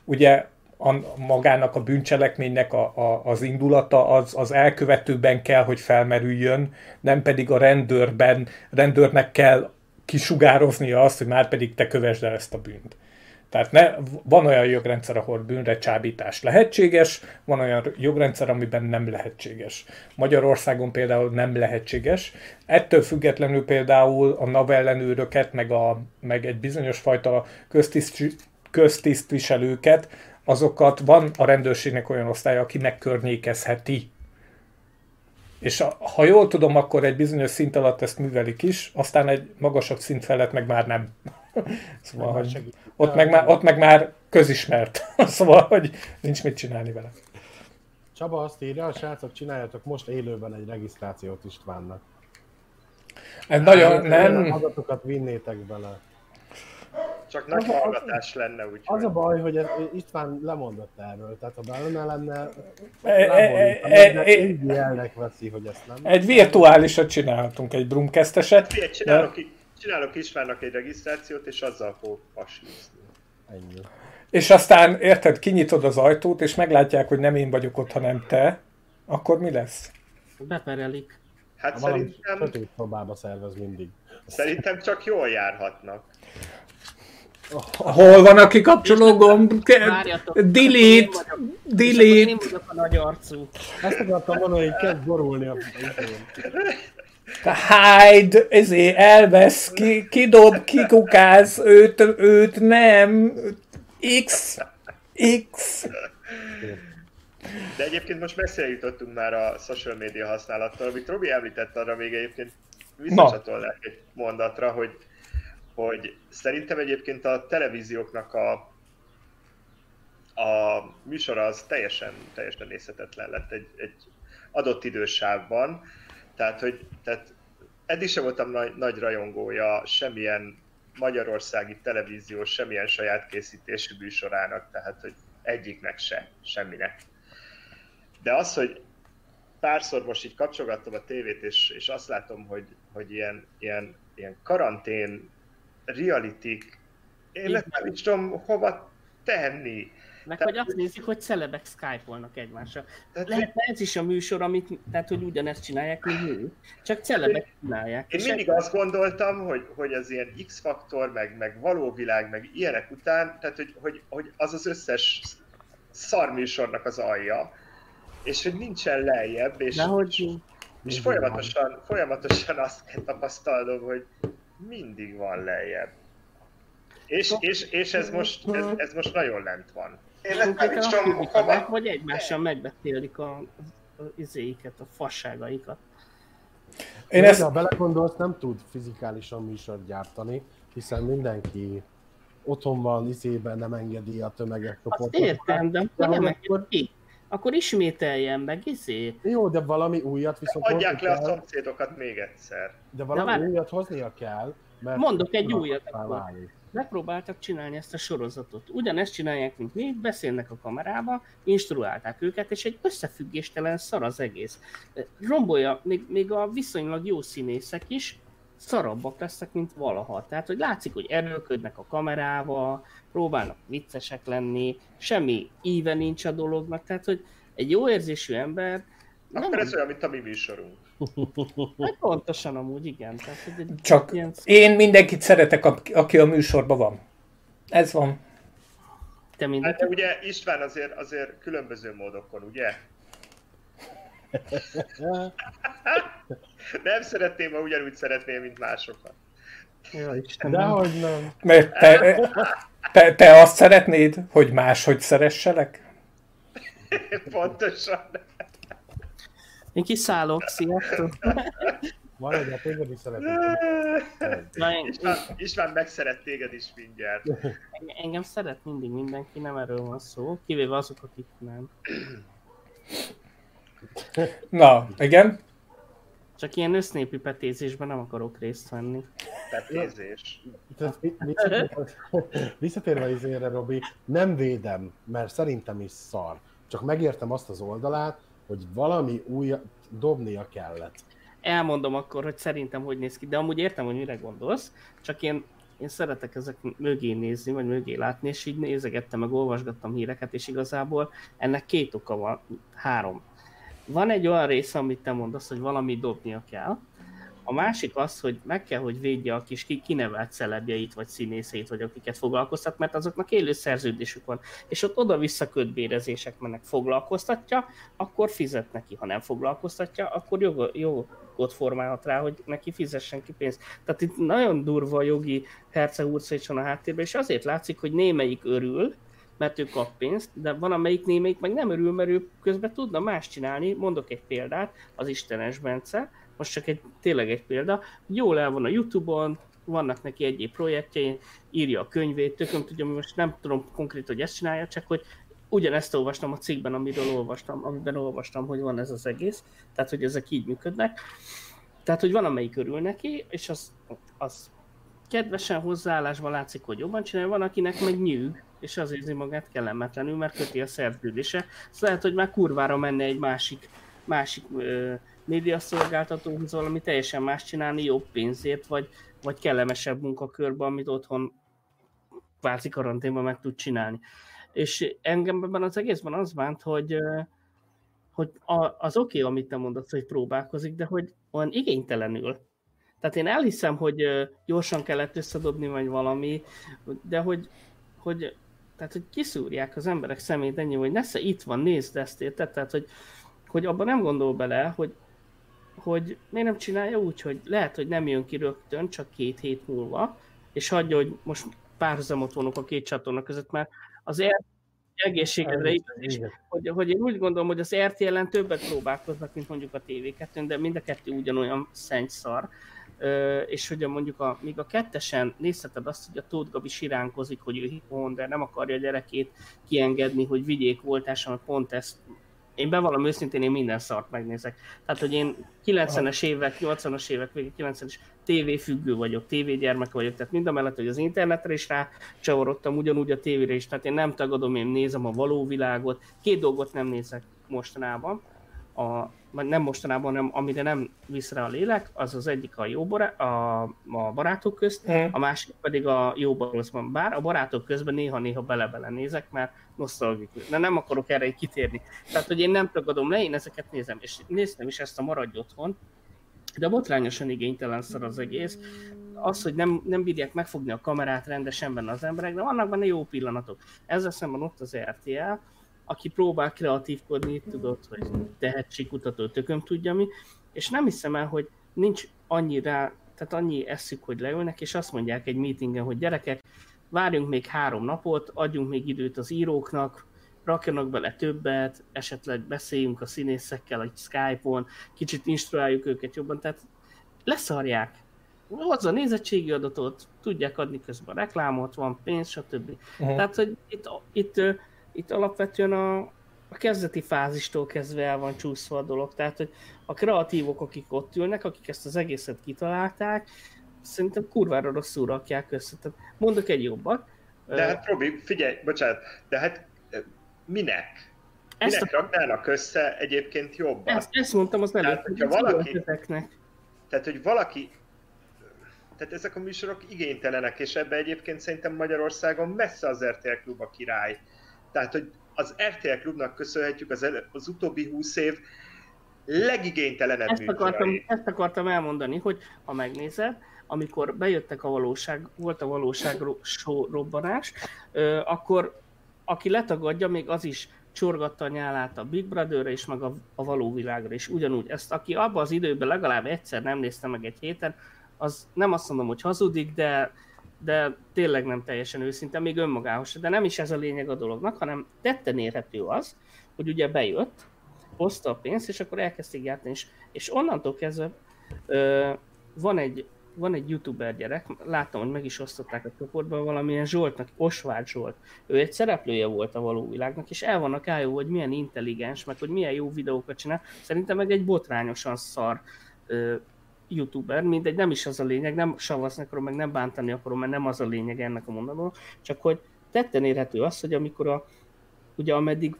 ugye a, magának a bűncselekménynek a, a, az indulata az, az elkövetőben kell, hogy felmerüljön, nem pedig a rendőrben, rendőrnek kell kisugároznia azt, hogy már pedig te kövesd el ezt a bűnt. Tehát ne, van olyan jogrendszer, ahol bűnre csábítás lehetséges, van olyan jogrendszer, amiben nem lehetséges. Magyarországon például nem lehetséges. Ettől függetlenül például a NAV ellenőröket, meg, a, meg egy bizonyos fajta köztiszt, köztisztviselőket, azokat van a rendőrségnek olyan osztálya, aki megkörnyékezheti. És a, ha jól tudom, akkor egy bizonyos szint alatt ezt művelik is, aztán egy magasabb szint felett meg már nem. Szóval, hogy ott, meg már, ott meg már közismert. Szóval, hogy nincs mit csinálni vele. Csaba azt írja, a srácok, csináljátok most élőben egy regisztrációt Istvánnak. Ez nagyon nem... Adatokat vinnétek bele. Csak nagy hallgatás lenne, úgy. Az a baj, hogy István lemondott erről, tehát ha benne lenne, lemondott. Egy jelnek veszi, hogy ezt nem. Egy virtuálisat csinálhatunk, egy brumcast-eset. Csinálok Istvánnak egy regisztrációt, és azzal fogok hasízni. Ennyi. És aztán, érted, kinyitod az ajtót, és meglátják, hogy nem én vagyok ott, hanem te, akkor mi lesz? Beperelik. Hát szerintem... Sötét szobába szervez mindig. Szerintem csak jól járhatnak. Hol van a kikapcsoló gomb? Delete! Delete! Nem vagyok a nagy arcú. Ezt akartam mondani, hogy kezd borulni a hide, ezért elvesz, ki, kidob, kikukáz, őt, őt nem, x, x. De egyébként most messzire jutottunk már a social media használattal, amit Robi említett arra még egyébként, visszacsatolnák egy mondatra, hogy, hogy szerintem egyébként a televízióknak a a műsora az teljesen, teljesen nézhetetlen lett egy, egy adott idősávban. Tehát, hogy tehát eddig sem voltam nagy, nagy rajongója semmilyen magyarországi televíziós, semmilyen saját készítésű műsorának, tehát hogy egyiknek se, semminek. De az, hogy párszor most így kapcsolgattam a tévét, és, és azt látom, hogy, hogy ilyen, ilyen, ilyen karantén, realitik, én nem is tudom hova tenni. Meg tehát, hogy azt nézik, hogy celebek skype-olnak egymásra. Lehetne ez is a műsor, amit, tehát hogy ugyanezt csinálják, mint mi. Csak celebek csinálják. Én és mindig azt gondoltam, hogy, hogy az ilyen X-faktor, meg, meg való világ, meg ilyenek után, tehát hogy, hogy, hogy az az összes szar műsornak az alja, és hogy nincsen lejjebb, és, és, és folyamatosan, folyamatosan azt kell tapasztalnom, hogy mindig van lejjebb. És, és, és ez, most, ez, ez most nagyon lent van. Én vagy egymással megbetélik a, a izéiket, a fasságaikat. Én Én ezt... Ha belegondolsz, nem tud fizikálisan műsort gyártani, hiszen mindenki otthon van, izében nem engedi a tömegek csoportot. Azt értem, de akkor nem engedi ki. Akkor ismételjen meg, izé. Jó, de valami újat viszont... Adják le a szomszédokat még egyszer. De valami de már... újat hoznia kell, mert... Mondok egy újat akkor. Megpróbáltak csinálni ezt a sorozatot. Ugyanezt csinálják, mint mi, beszélnek a kamerába, instruálták őket, és egy összefüggéstelen szar az egész. Rombolja, még, még a viszonylag jó színészek is szarabbak lesznek, mint valaha. Tehát, hogy látszik, hogy erőlködnek a kamerával, próbálnak viccesek lenni, semmi íve nincs a dolognak, tehát, hogy egy jó érzésű ember... Nem. Akkor ez olyan, mint a mi műsorunk. Hát pontosan amúgy, igen. Tehát, csak ilyen... én mindenkit szeretek, aki a műsorban van. Ez van. Te hát te ugye István azért, azért különböző módokon, ugye? Nem szeretném, ha ugyanúgy szeretném, mint másokat. Ja, Istenem. Dehogy nem. Mert te, te, te azt szeretnéd, hogy máshogy szeresselek? Pontosan. Én kiszállok, sziasztok! Maradj a téged is szeretnél. István megszeret téged is mindjárt. Engem szeret mindig mindenki, nem erről van szó. Kivéve azok, akik nem. Na, igen? Csak ilyen össznépi petézésben nem akarok részt venni. Petézés? Visszatérve izére, Robi, nem védem, mert szerintem is szar. Csak megértem azt az oldalát, hogy valami újat dobnia kellett. Elmondom akkor, hogy szerintem hogy néz ki, de amúgy értem, hogy mire gondolsz, csak én, én szeretek ezek mögé nézni, vagy mögé látni, és így nézegettem, meg olvasgattam híreket, és igazából ennek két oka van, három. Van egy olyan része, amit te mondasz, hogy valami dobnia kell. A másik az, hogy meg kell, hogy védje a kis kinevelt celebjeit, vagy színészeit, vagy akiket foglalkoztat, mert azoknak élő szerződésük van. És ott oda-vissza kötbérezések mennek. Foglalkoztatja, akkor fizet neki. Ha nem foglalkoztatja, akkor jogot, jogot formálhat rá, hogy neki fizessen ki pénzt. Tehát itt nagyon durva a jogi hercehurcécson a háttérben, és azért látszik, hogy némelyik örül, mert ő kap pénzt, de van amelyik némelyik meg nem örül, mert ő közben tudna más csinálni. Mondok egy példát, az Istenes Bence, most csak egy, tényleg egy példa, jól el van a YouTube-on, vannak neki egyéb projektjei, írja a könyvét, tököm tudja, most nem tudom konkrét, hogy ezt csinálja, csak hogy ugyanezt olvastam a cikkben, amiről olvastam, amiben olvastam, hogy van ez az egész, tehát hogy ezek így működnek. Tehát, hogy van amelyik örül neki, és az, az kedvesen hozzáállásban látszik, hogy jobban csinálja, van akinek meg nyűg, és az érzi magát kellemetlenül, mert köti a szerződése. Szóval lehet, hogy már kurvára menne egy másik, másik ö, médiaszolgáltatóhoz valami teljesen más csinálni, jobb pénzért, vagy, vagy kellemesebb munkakörben, amit otthon kvázi karanténban meg tud csinálni. És engem ebben az egészben az bánt, hogy, hogy az oké, okay, amit te mondasz, hogy próbálkozik, de hogy olyan igénytelenül. Tehát én elhiszem, hogy gyorsan kellett összedobni, vagy valami, de hogy, hogy, tehát, hogy kiszúrják az emberek szemét ennyi, hogy nesze itt van, nézd ezt, érted? Tehát, hogy, hogy abban nem gondol bele, hogy, hogy miért nem csinálja úgy, hogy lehet, hogy nem jön ki rögtön, csak két hét múlva, és hagyja, hogy most párhuzamot vonok a két csatorna között, mert az er- egészségedre is, hogy, hogy én úgy gondolom, hogy az er té el-en többet próbálkoznak, mint mondjuk a té vé kettőn, de mind a kettő ugyanolyan szennyszar. És hogy mondjuk a, még a kettesen nézheted azt, hogy a Tóth Gabi siránkozik, hogy ő hipohonder, nem akarja a gyerekét kiengedni, hogy vigyék voltáson, pont ezt. Én bevallom őszintén, én minden szart megnézek. Tehát, hogy én kilencvenes évek, nyolcvanas évek végig, kilencvenes tévéfüggő vagyok, tévégyermek vagyok, tehát mind a mellett, hogy az internetre is rácsavarodtam, ugyanúgy a tévére is, tehát én nem tagadom, én nézem a való világot. Két dolgot nem nézek mostanában, a, nem mostanában, hanem amire nem visz rá a lélek, az az egyik a jó bará, a, a barátok közt, mm. a másik pedig a jó barátok. Bár a barátok közben néha-néha bele-bele nézek, mert nosztalgikus. De nem akarok erre így kitérni. Tehát, hogy én nem tagadom le, én ezeket nézem, és néztem is ezt a Maradj Otthon, de botrányosan igénytelen szar az egész. Az, hogy nem, nem bírják megfogni a kamerát rendesen benne az emberek, de vannak benne jó pillanatok. Ezzel szemben ott az er té el, aki próbál kreatívkodni, tudod, hogy tehetségkutató, tököm tudja mi, és nem hiszem el, hogy nincs annyi rá, tehát annyi eszük, hogy leülnek, és azt mondják egy meetingen, hogy gyerekek, várjunk még három napot, adjunk még időt az íróknak, rakjanak bele többet, esetleg beszéljünk a színészekkel, a Skype-on, kicsit instruáljuk őket jobban, tehát leszarják. Hozza nézettségi adatot, tudják adni közben reklámot, van pénz, stb. Mm. Tehát, hogy itt, itt Itt alapvetően a, a kezdeti fázistól kezdve el van csúszva a dolog. Tehát, hogy a kreatívok, akik ott ülnek, akik ezt az egészet kitalálták, szerintem kurvára rosszul rakják össze. Tehát mondok egy jobbat. De hát, Robi, figyelj, bocsánat, de hát minek? Ezt minek a... raknának össze egyébként jobban? Ezt, ezt mondtam az előtt, tehát, hogy valaki, tehát, hogy valaki... Tehát ezek a műsorok igénytelenek, és ebben egyébként szerintem Magyarországon messze az er té el Klub a király. Tehát, hogy az er té el Klubnak köszönhetjük az, el, az utóbbi húsz év legigénytelenebb ezt akartam, ezt akartam elmondani, hogy ha megnézed, amikor bejöttek a valóság, volt a valóság show robbanás, akkor aki letagadja, még az is csorgatta a nyálát a Big Brotherre és meg a, a való világra is. Ugyanúgy ezt, aki abban az időben legalább egyszer nem nézte meg egy héten, az nem azt mondom, hogy hazudik, de... de tényleg nem teljesen őszinte, még önmagához, de nem is ez a lényeg a dolognak, hanem tetten érhető az, hogy ugye bejött, hozta a pénzt, és akkor elkezdték játni, és, és onnantól kezdve Van egy, van egy youtuber gyerek, láttam, hogy meg is osztották a csoportban, valamilyen Zsoltnak, Osváth Zsolt. Ő egy szereplője volt a való világnak, és el vannak álljó, hogy milyen intelligens, meg hogy milyen jó videókat csinál. Szerintem meg egy botrányosan szar ö, youtuber, mindegy, nem is az a lényeg, nem savazni akarom, meg nem bántani akarom, mert nem az a lényeg ennek a mondatónak, csak hogy tetten érhető az, hogy amikor a, ugye ameddig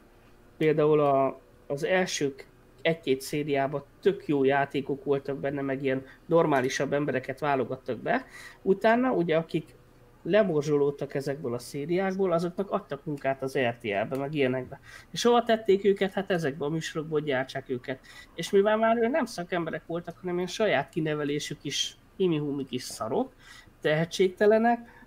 például a, az elsők egy-két szériában tök jó játékok voltak benne, meg ilyen normálisabb embereket válogattak be. Utána ugye akik lemorzsolódtak ezekből a szériákból, azoknak adtak munkát az er té el-be, meg ilyenekbe. És hova tették őket? Hát ezekbe a műsorokból gyártsák őket. És mivel már ő nem szakemberek voltak, hanem ilyen saját kinevelésük is, himi-humi kis szarok, tehetségtelenek,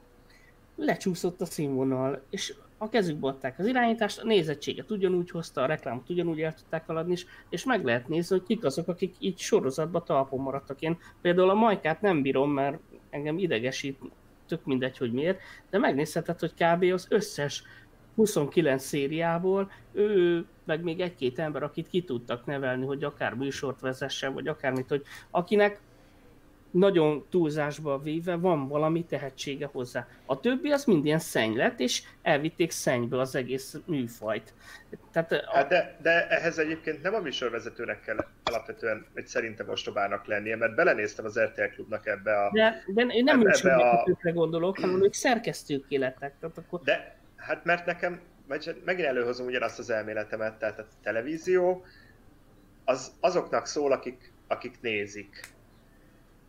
lecsúszott a színvonal, és a kezükbe adták az irányítást, a nézettséget ugyanúgy hozta, a reklámot ugyanúgy el tudták eladni is, és meg lehet nézni, hogy kik azok, akik így sorozatban talpon maradtak. Én például a Majkát nem bírom, mert engem idegesít, tök mindegy, hogy miért, de megnézheted, hogy kb. Az összes huszonkilenc szériából ő, meg még egy-két ember, akit ki tudtak nevelni, hogy akár műsort vezessen, vagy akármit, hogy akinek nagyon túlzásba véve van valami tehetsége hozzá. A többi az mind ilyen szenny lett, és elvitték szennybe az egész műfajt. Tehát a... hát de, de ehhez egyébként nem a műsorvezetőnek kell alapvetően, hogy szerintem ostobának lennie, mert belenéztem az er té el klubnak ebbe a... De, de én nem műsorvezetőkre a... gondolok, hanem ők szerkesztők életek. Tehát akkor... De hát mert nekem, megint előhozom ugyanazt az elméletemet, tehát a televízió az azoknak szól, akik, akik nézik.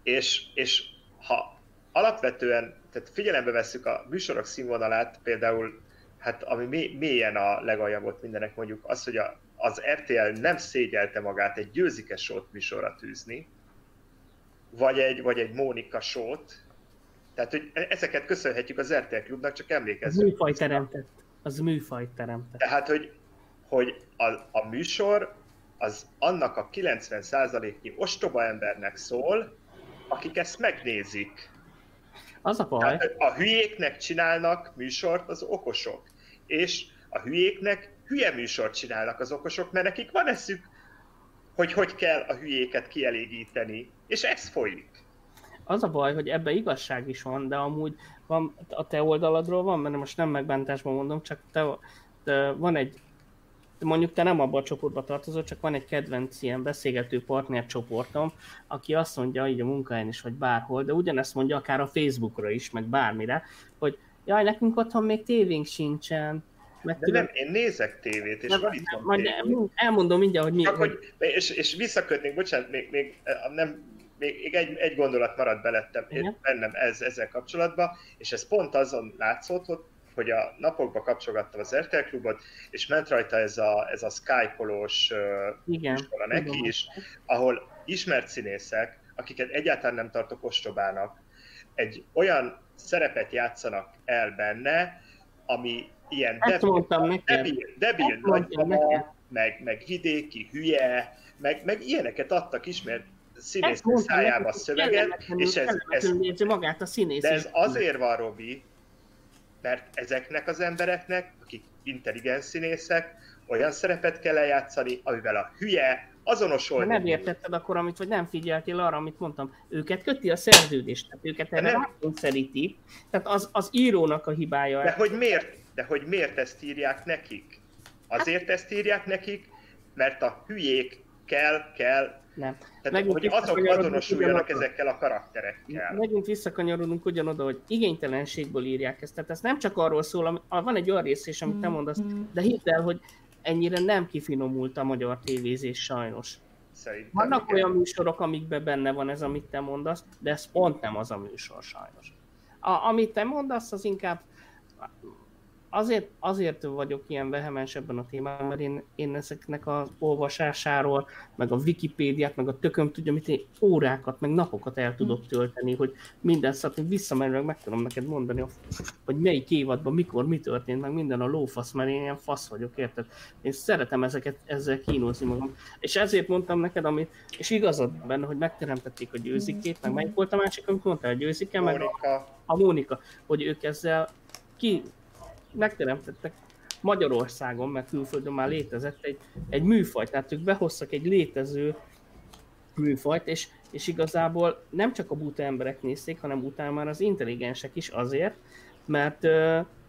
És, és ha alapvetően, tehát figyelembe vesszük a műsorok színvonalát, például, hát ami mélyen a legaljam volt mindenek, mondjuk az, hogy a, az er té el nem szégyelte magát egy Győzike Show-t műsorra tűzni, vagy egy, vagy egy Mónika Show-t. Tehát, hogy ezeket köszönhetjük az er té el klubnak, csak emlékezzünk. Az műfajt teremtett. Az műfajt teremtett. Tehát, hogy, hogy a, a műsor az annak a kilencven százaléknyi ostoba embernek szól, akik ezt megnézik. Az a baj. Tehát a hülyéknek csinálnak műsort az okosok, és a hülyéknek hülye műsort csinálnak az okosok, mert nekik van eszük, hogy hogy kell a hülyéket kielégíteni, és ez folyik. Az a baj, hogy ebben igazság is van, de amúgy van, a te oldaladról van, mert most nem megbántásban mondom, csak te, te van egy, mondjuk te nem abban a csoportban tartozol, csak van egy kedvenc ilyen beszélgető partnercsoportom, aki azt mondja így a munkahelyen is, vagy bárhol, de ugyanezt mondja akár a Facebookra is, meg bármire, hogy jaj, nekünk otthon még tévénk sincsen. Mert de tűn... nem, én nézek tévét, és van itt van tévét. Elmondom mindjárt, hogy mi. Csak, hogy, és, és visszakötnék, bocsánat, még, még, nem, még egy, egy gondolat maradt belettem, bennem ez, ezzel kapcsolatban, és ez pont azon látszott, hogy hogy a napokban kapcsolgattam az er té el klubot, és ment rajta ez a, ez a Skype-olós műsora neki is, ahol ismert színészek, akiket egyáltalán nem tartok ostobának, egy olyan szerepet játszanak el benne, ami ilyen debil, debil, debil nagymama, meg, meg vidéki hülye, meg, meg ilyeneket adtak ismert színészek szájába a szöveget, és ez, ez, de ez azért van, Robi, mert ezeknek az embereknek, akik intelligens színészek, olyan szerepet kell eljátszani, amivel a hülye azonosul. Nem értetted akkor, amit, vagy nem figyeltél arra, amit mondtam. Őket köti a szerződés, tehát őket erre rákényszerítik. Tehát az, az írónak a hibája. De hogy, miért, de hogy miért ezt írják nekik? Azért ezt írják nekik, mert a hülyék kell, kell, nem. Tehát, hogy azok azonosuljanak ezekkel a karakterekkel. Megint visszakanyarodunk ugyanoda, hogy igénytelenségből írják ezt. Tehát ez nem csak arról szól, ami, van egy olyan rész is, amit te mondasz, de hidd el, hogy ennyire nem kifinomult a magyar tévézés sajnos. Szerintem vannak igen. Olyan műsorok, amikben benne van ez, amit te mondasz, de ez pont nem az a műsor sajnos. A, amit te mondasz, az inkább... Azért, azért vagyok ilyen vehemens ebben a témában, mert én, én ezeknek az olvasásáról, meg a Wikipédiát, meg a tököm tudja, mit én órákat, meg napokat el tudok tölteni, hogy minden szart, én visszamenőleg meg tudom neked mondani, hogy melyik évadban, mikor, mi történt, meg minden a lófasz, mert én ilyen fasz vagyok, érted? Én szeretem ezeket, ezzel kínozni magam. És ezért mondtam neked, amit, és igazad benne, hogy megteremtették a Győzikét, meg melyik volt a másik, amit mondtál, a Győzike, meg a, a Mónika, hogy ők ezzel ki... megteremtettek Magyarországon, mert külföldön már létezett egy, egy műfaj, tehát ők behoztak egy létező műfajt, és, és igazából nem csak a buta emberek nézték, hanem utána már az intelligensek is azért, mert,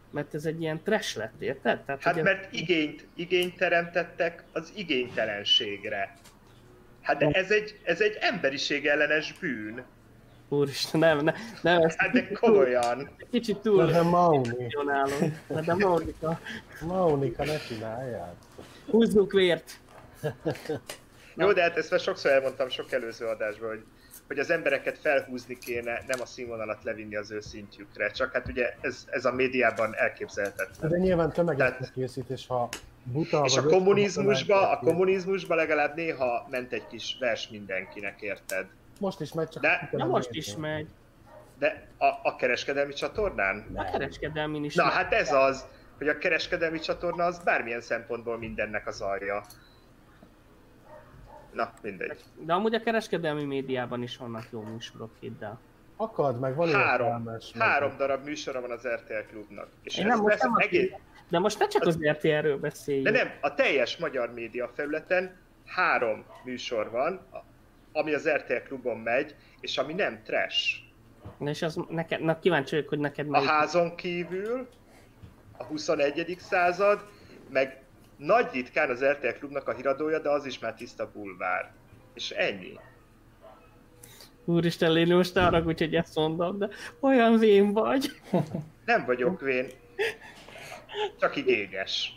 mert ez egy ilyen trash lett, érted? Tehát, hát mert a... igényt, igényt teremtettek az igénytelenségre. Hát ez egy, ez egy emberiség ellenes bűn. Úristen, nem, nem, nem. Ezt hát de komolyan. Kicsit túl. De Maunika. De Maunika. Maunika, ne csinálják. Húzzuk vért. Jó, de hát ezt már sokszor elmondtam sok előző adásban, hogy, hogy az embereket felhúzni kéne, nem a színvonalat levinni az ő szintjükre. Csak hát ugye ez, ez a médiában elképzelhetetlen. De nyilván tömeges készítés, ha buta és vagy a kommunizmusba, a kommunizmusba legalább néha ment egy kis vers mindenkinek, érted? Most is megy, csak... De, de most is megy. De a, a kereskedelmi csatornán? Nem. A kereskedelmin is. Na megy. Hát ez az, hogy a kereskedelmi csatorna az bármilyen szempontból mindennek az alja. Na, mindegy. De amúgy a kereskedelmi médiában is vannak jó műsorok, hidd el. Akad meg, van három, három darab műsora van az er té el Klubnak. És én nem, most nem egész... De most ne csak az, az er té elről beszéljünk. De nem, a teljes magyar média felületen három műsor van, ami az er té el Klubon megy, és ami nem trash. Na és az neked, na kíváncsi vagyok, hogy neked melyik... A házon kívül, a huszonegyedik század, meg nagy ritkán az er té el Klubnak a híradója, de az is már tiszta bulvár. És ennyi. Úristen, Léni, most arra, úgyhogy ezt mondom, de olyan vén vagy. Nem vagyok vén. Csak igényes.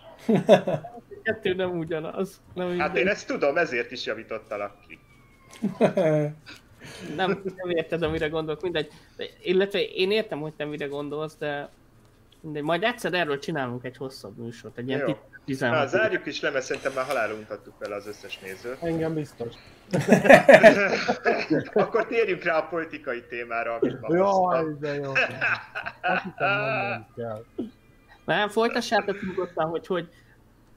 Kettő nem ugyanaz. Nem hát én ezt tudom, ezért is javítottalak ki. Nem, nem érted, amire gondolok, mindegy. Illetve én értem, hogy te mire gondolsz, de, de majd egyszer erről csinálunk egy hosszabb műsort, egy ilyen tizenhat. Na, zárjuk is le, mert szerintem már halálra mutattuk vele az összes nézőt. Engem biztos. Akkor térjünk rá a politikai témára, amit ma jaj, de jó. Azt hiszem, mondanom kell. Nem, folytassátok nyugodtan, hogy hogy...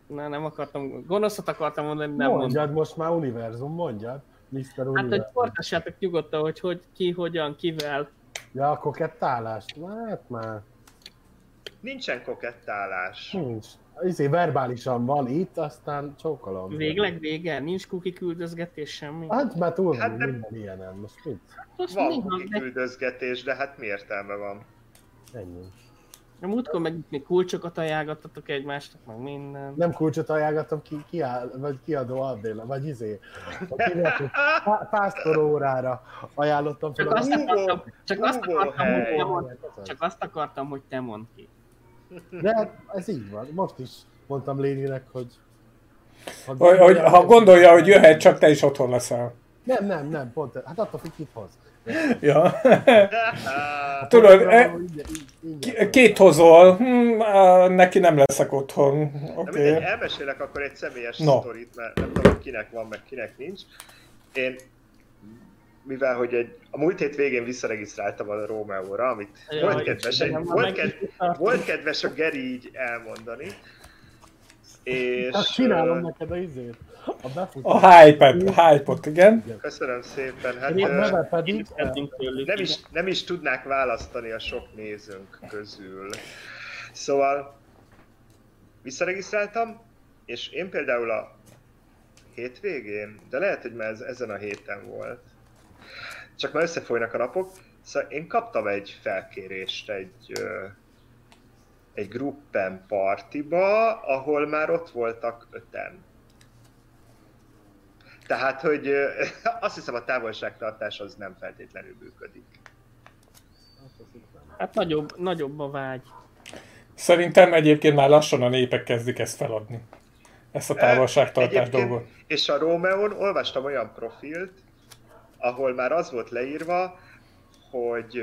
Na, nem akartam, gonoszat akartam mondani, nem mondjad, mondom. Most már univerzum, mondjad. miszter Hát, hogy folytassátok nyugodtan, hogy, hogy ki, hogyan, kivel. Ja, a kokettálás. Hát már... Nincsen kokettálás. Nincs. Izé verbálisan van itt, aztán csókolom. Végleg vége? Nincs kukiküldözgetés, semmi? Hát már túl hát nem... minden ilyenem. Most mit? Most van kukiküldözgetés, de hát mi értelme van? Ennyi. A múltkor meg még kulcsokat ajánlgattatok egymásnak, meg minden. Nem kulcsot ajánlgattam, ki, ki áll, vagy kiadó albéla, vagy izé. Pásztor órára ajánlottam fel. Csak, azt akartam, csak, azt akartam, hogy mond, csak azt akartam, hogy te mondd ki. De ez így van. Most is mondtam Léninek, hogy... Ha, hogy, hogy, ha gondolja, hogy jöhet, csak te is otthon leszel. Nem, nem, nem, pont. Hát attól függ, kit hoz. Ja. Tudod, e, két hozol, hm, neki nem leszek otthon. Okay. De elmesélek akkor egy személyes no. sztorit, mert nem tudom, kinek van, meg kinek nincs. Én, mivel hogy egy, a múlt hét végén visszaregisztráltam a Rómeóra, amit ja, volt, kedves, egy, volt, ked, volt kedves a Geri így elmondani. És... Hát csinálom neked a izét. A, befutó... a hype-et, hype-ot, igen. Köszönöm szépen. Hát, neve pedig nem, is, nem is tudnák választani a sok nézőnk közül. Szóval visszaregisztráltam, és én például a hétvégén, de lehet, hogy már ez, ezen a héten volt, csak már összefolynak a napok, szóval én kaptam egy felkérést egy... egy gruppen partiba, ahol már ott voltak öten. Tehát, hogy azt hiszem, a távolságtartás az nem feltétlenül működik. Hát nagyobb, nagyobb a vágy. Szerintem egyébként már lassan a népek kezdik ezt feladni. Ezt a távolságtartás dolgot. És a Rómeón olvastam olyan profilt, ahol már az volt leírva, hogy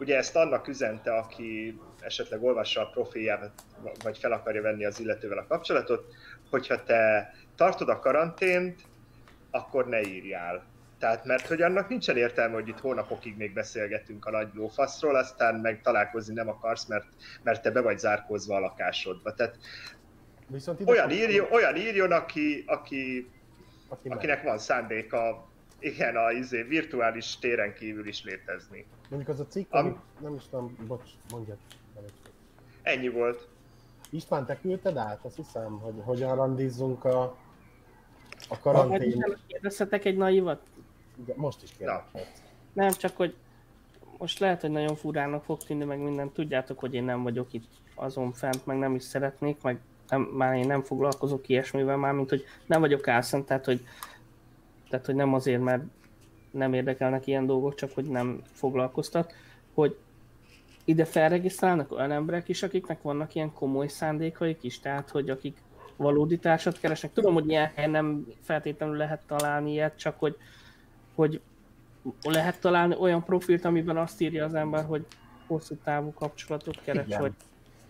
ugye ezt annak üzente, aki esetleg olvassa a profilját, vagy fel akarja venni az illetővel a kapcsolatot, hogyha te tartod a karantént, akkor ne írjál. Tehát, mert hogy annak nincsen értelme, hogy itt hónapokig még beszélgetünk a nagy lófaszról, aztán meg találkozni nem akarsz, mert, mert te be vagy zárkózva a lakásodba. Tehát olyan, írjon, olyan írjon, aki, aki, akinek van szándéka, igen, a izé, virtuális téren kívül is létezni. Mondjuk az a cikk, Am... amit nem is tudom, bocs, mondjad. Ennyi volt. István, te küldted át? Azt hiszem, hogy hogyan randizzunk a... A karantén... Most nem kérdezhetek egy naivat? Igen, most is kérdezhet. Nem, csak hogy most lehet, hogy nagyon furának fog tűnni, meg minden. Tudjátok, hogy én nem vagyok itt azon fent, meg nem is szeretnék, meg nem, már én nem foglalkozok ilyesmivel már, mint hogy nem vagyok álszent, tehát hogy, tehát hogy nem azért, mert nem érdekelnek ilyen dolgok, csak hogy nem foglalkoztat, hogy ide felregisztrálnak olyan emberek is, akiknek vannak ilyen komoly szándékaik is, tehát hogy akik valódi társat keresnek. Tudom, hogy ilyen helyen nem feltétlenül lehet találni ilyet, csak hogy, hogy lehet találni olyan profilt, amiben azt írja az ember, hogy hosszú távú kapcsolatot keres, igen, vagy,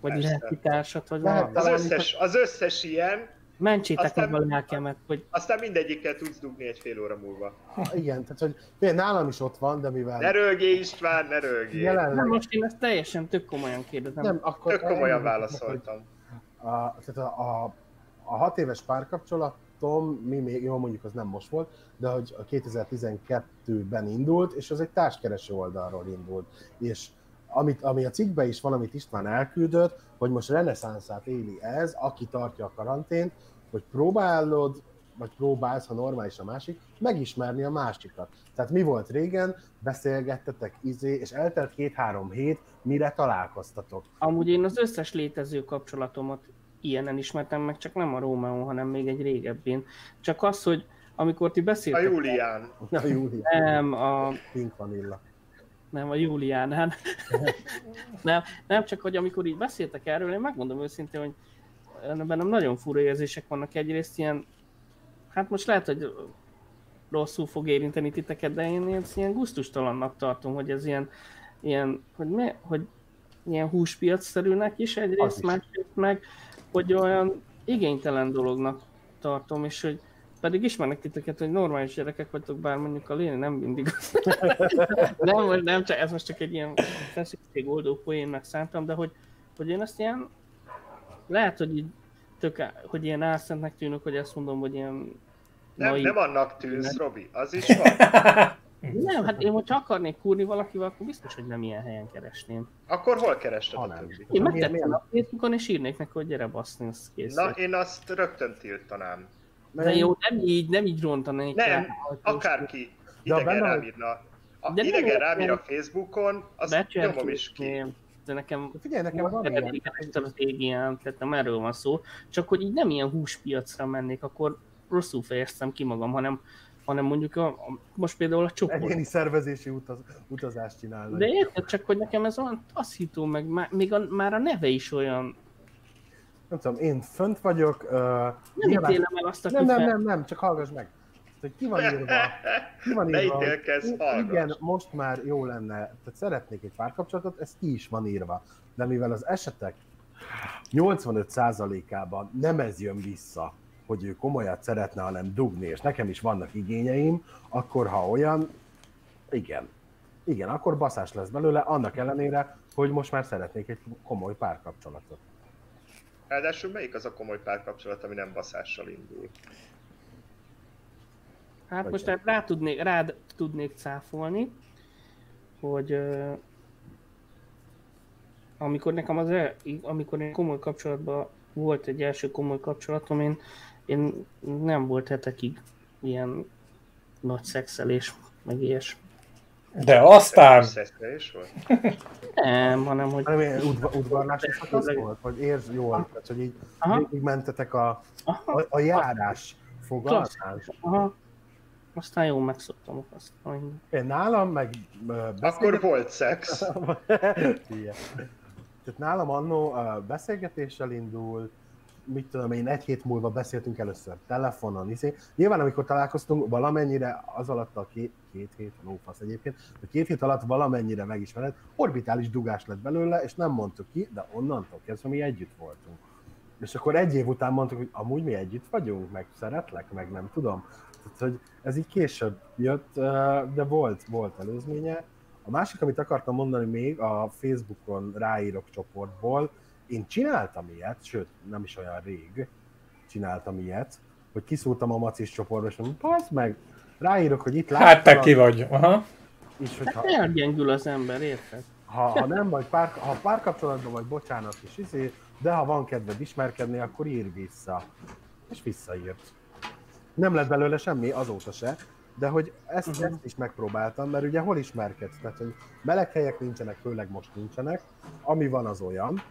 vagy lelki társat, vagy valami. Az összes, az összes ilyen. Mentsétek meg a lelkemet, hogy... Aztán mindegyikkel tudsz dugni egy fél óra múlva. Igen, tehát hogy például nálam is ott van, de mivel... Ne rölgj István, ne rölgj! Nem, most én ezt teljesen tök komolyan kérdezem. Nem, akkor tök komolyan válaszoltam. A, tehát a, a, a hat éves párkapcsolatom, mi még, jó mondjuk az nem most volt, de hogy a kétezer-tizenkettőben indult, és az egy társkereső oldalról indult. És amit, ami a cikkben is van, amit István elküldött, hogy most reneszánszát éli ez, aki tartja a karantént, hogy próbálod, vagy próbálsz, ha normális a másik, megismerni a másikat. Tehát mi volt régen, beszélgettetek, izé, és eltelt két-három hét, mire találkoztatok. Amúgy én az összes létező kapcsolatomat ilyenen ismertem meg, csak nem a Rómeón, hanem még egy régebbén. Csak az, hogy amikor ti beszéltek... A Júlián. A, a Júlián. Nem, a... Pink Vanilla. Nem, a Júliánán. nem, nem, csak hogy amikor így beszéltek erről, én megmondom őszintén, hogy bennem nagyon fura érzések vannak egyrészt ilyen, hát most lehet, hogy rosszul fog érinteni titeket, de én ilyen gusztustalannak tartom, hogy ez ilyen, ilyen hogy, mi, hogy ilyen húspiacszerűnek is egyrészt, másrészt meg, hogy olyan igénytelen dolognak tartom, és hogy pedig ismernek titeket, hogy normális gyerekek vagytok, bár mondjuk a léni nem mindig az. nem, nem, csak, ez most csak egy ilyen feszültségoldó poénnak szántam, de hogy, hogy én azt ilyen, lehet, hogy, így tök, hogy ilyen álszentnek tűnök, hogy azt mondom, hogy ilyen... Nem, naiv, nem annak tűnsz, Robi, az is van. Nem, hát én hogyha akarnék kúrni valakivel, akkor biztos, hogy nem ilyen helyen keresném. Akkor hol kerested a többi? Én megtettem a Facebookon, és írnék neki, hogy gyere baszni, azt készít. Na, én azt rögtön tiltanám. De jó, nem így, nem így rontanék. Nem, akárki idegen rám írna. Idegen rám ír a Facebookon, azt nyomom is ki. De nekem, figyelj, nekem van ilyen. Stratégiám, tehát nem erről van szó. Csak hogy így nem ilyen húspiacra mennék, akkor rosszul fejeztem ki magam, hanem, hanem mondjuk a, a, most például a csoport. Egyéni szervezési utaz, utazást csinálnak. De érted, csak hogy nekem ez olyan taszító, meg má, még a, már a neve is olyan. Nem tudom, én fönt vagyok. Uh, nem ítélem el azt a nem, nem, nem, nem, csak hallgass meg. Hogy ki van írva? Ki van írva? Igen, most már jó lenne. Tehát szeretnék egy párkapcsolatot, ez ki is van írva. De mivel az esetek nyolcvanöt százalékában nem ez jön vissza, hogy ő komolyat szeretne, hanem dugni, és nekem is vannak igényeim, akkor ha olyan, igen. Igen, akkor baszás lesz belőle, annak ellenére, hogy most már szeretnék egy komoly párkapcsolatot. Ráadásul melyik az a komoly párkapcsolat, ami nem baszással indul? Hát vagy most rá tudnék, rád tudnék cáfolni, hogy euh, amikor nekem az el, amikor én komoly kapcsolatban volt egy első komoly kapcsolatom, én, én nem volt hetekig ilyen nagy szexelés, meg ilyes. De aztán... Szexelés volt? Nem, hanem hogy... Hanem udva, udvarlási szakasz volt, vagy érz jól, tehát hogy így, így mentetek a, a, a járás fogalmazás. Aztán jól megszoktam azt. Én nálam meg... Akkor volt szex. Tehát nálam annó beszélgetéssel indul, mit tudom én, egy hét múlva beszéltünk először telefonon, hiszen nyilván amikor találkoztunk valamennyire az alatt a két, két hét, lófasz egyébként, a két hét alatt valamennyire megismered, orbitális dugás lett belőle, és nem mondtuk ki, de onnantól kezdve mi együtt voltunk. És akkor egy év után mondtuk, hogy amúgy mi együtt vagyunk, meg szeretlek, meg nem tudom. Tehát, hogy ez így később jött, de volt, volt előzménye. A másik, amit akartam mondani még, a Facebookon ráírok csoportból, én csináltam ilyet, sőt, nem is olyan rég csináltam ilyet, hogy kiszúrtam a macis csoportba, és mondom, bazd meg, ráírok, hogy itt láttam. Hát te ki vagy, aha. És hogyha... Hát elgyengül az ember, érted? Ha, ha nem vagy, pár, ha párkapcsolatban vagy, bocsánat, és izé, de ha van kedved ismerkedni, akkor ír vissza. És visszaírt. Nem lett belőle semmi azóta se, de hogy ezt, uh-huh. ezt is megpróbáltam, mert ugye hol ismerkedsz? Tehát, hogy meleg helyek nincsenek, főleg most nincsenek, ami van az olyan,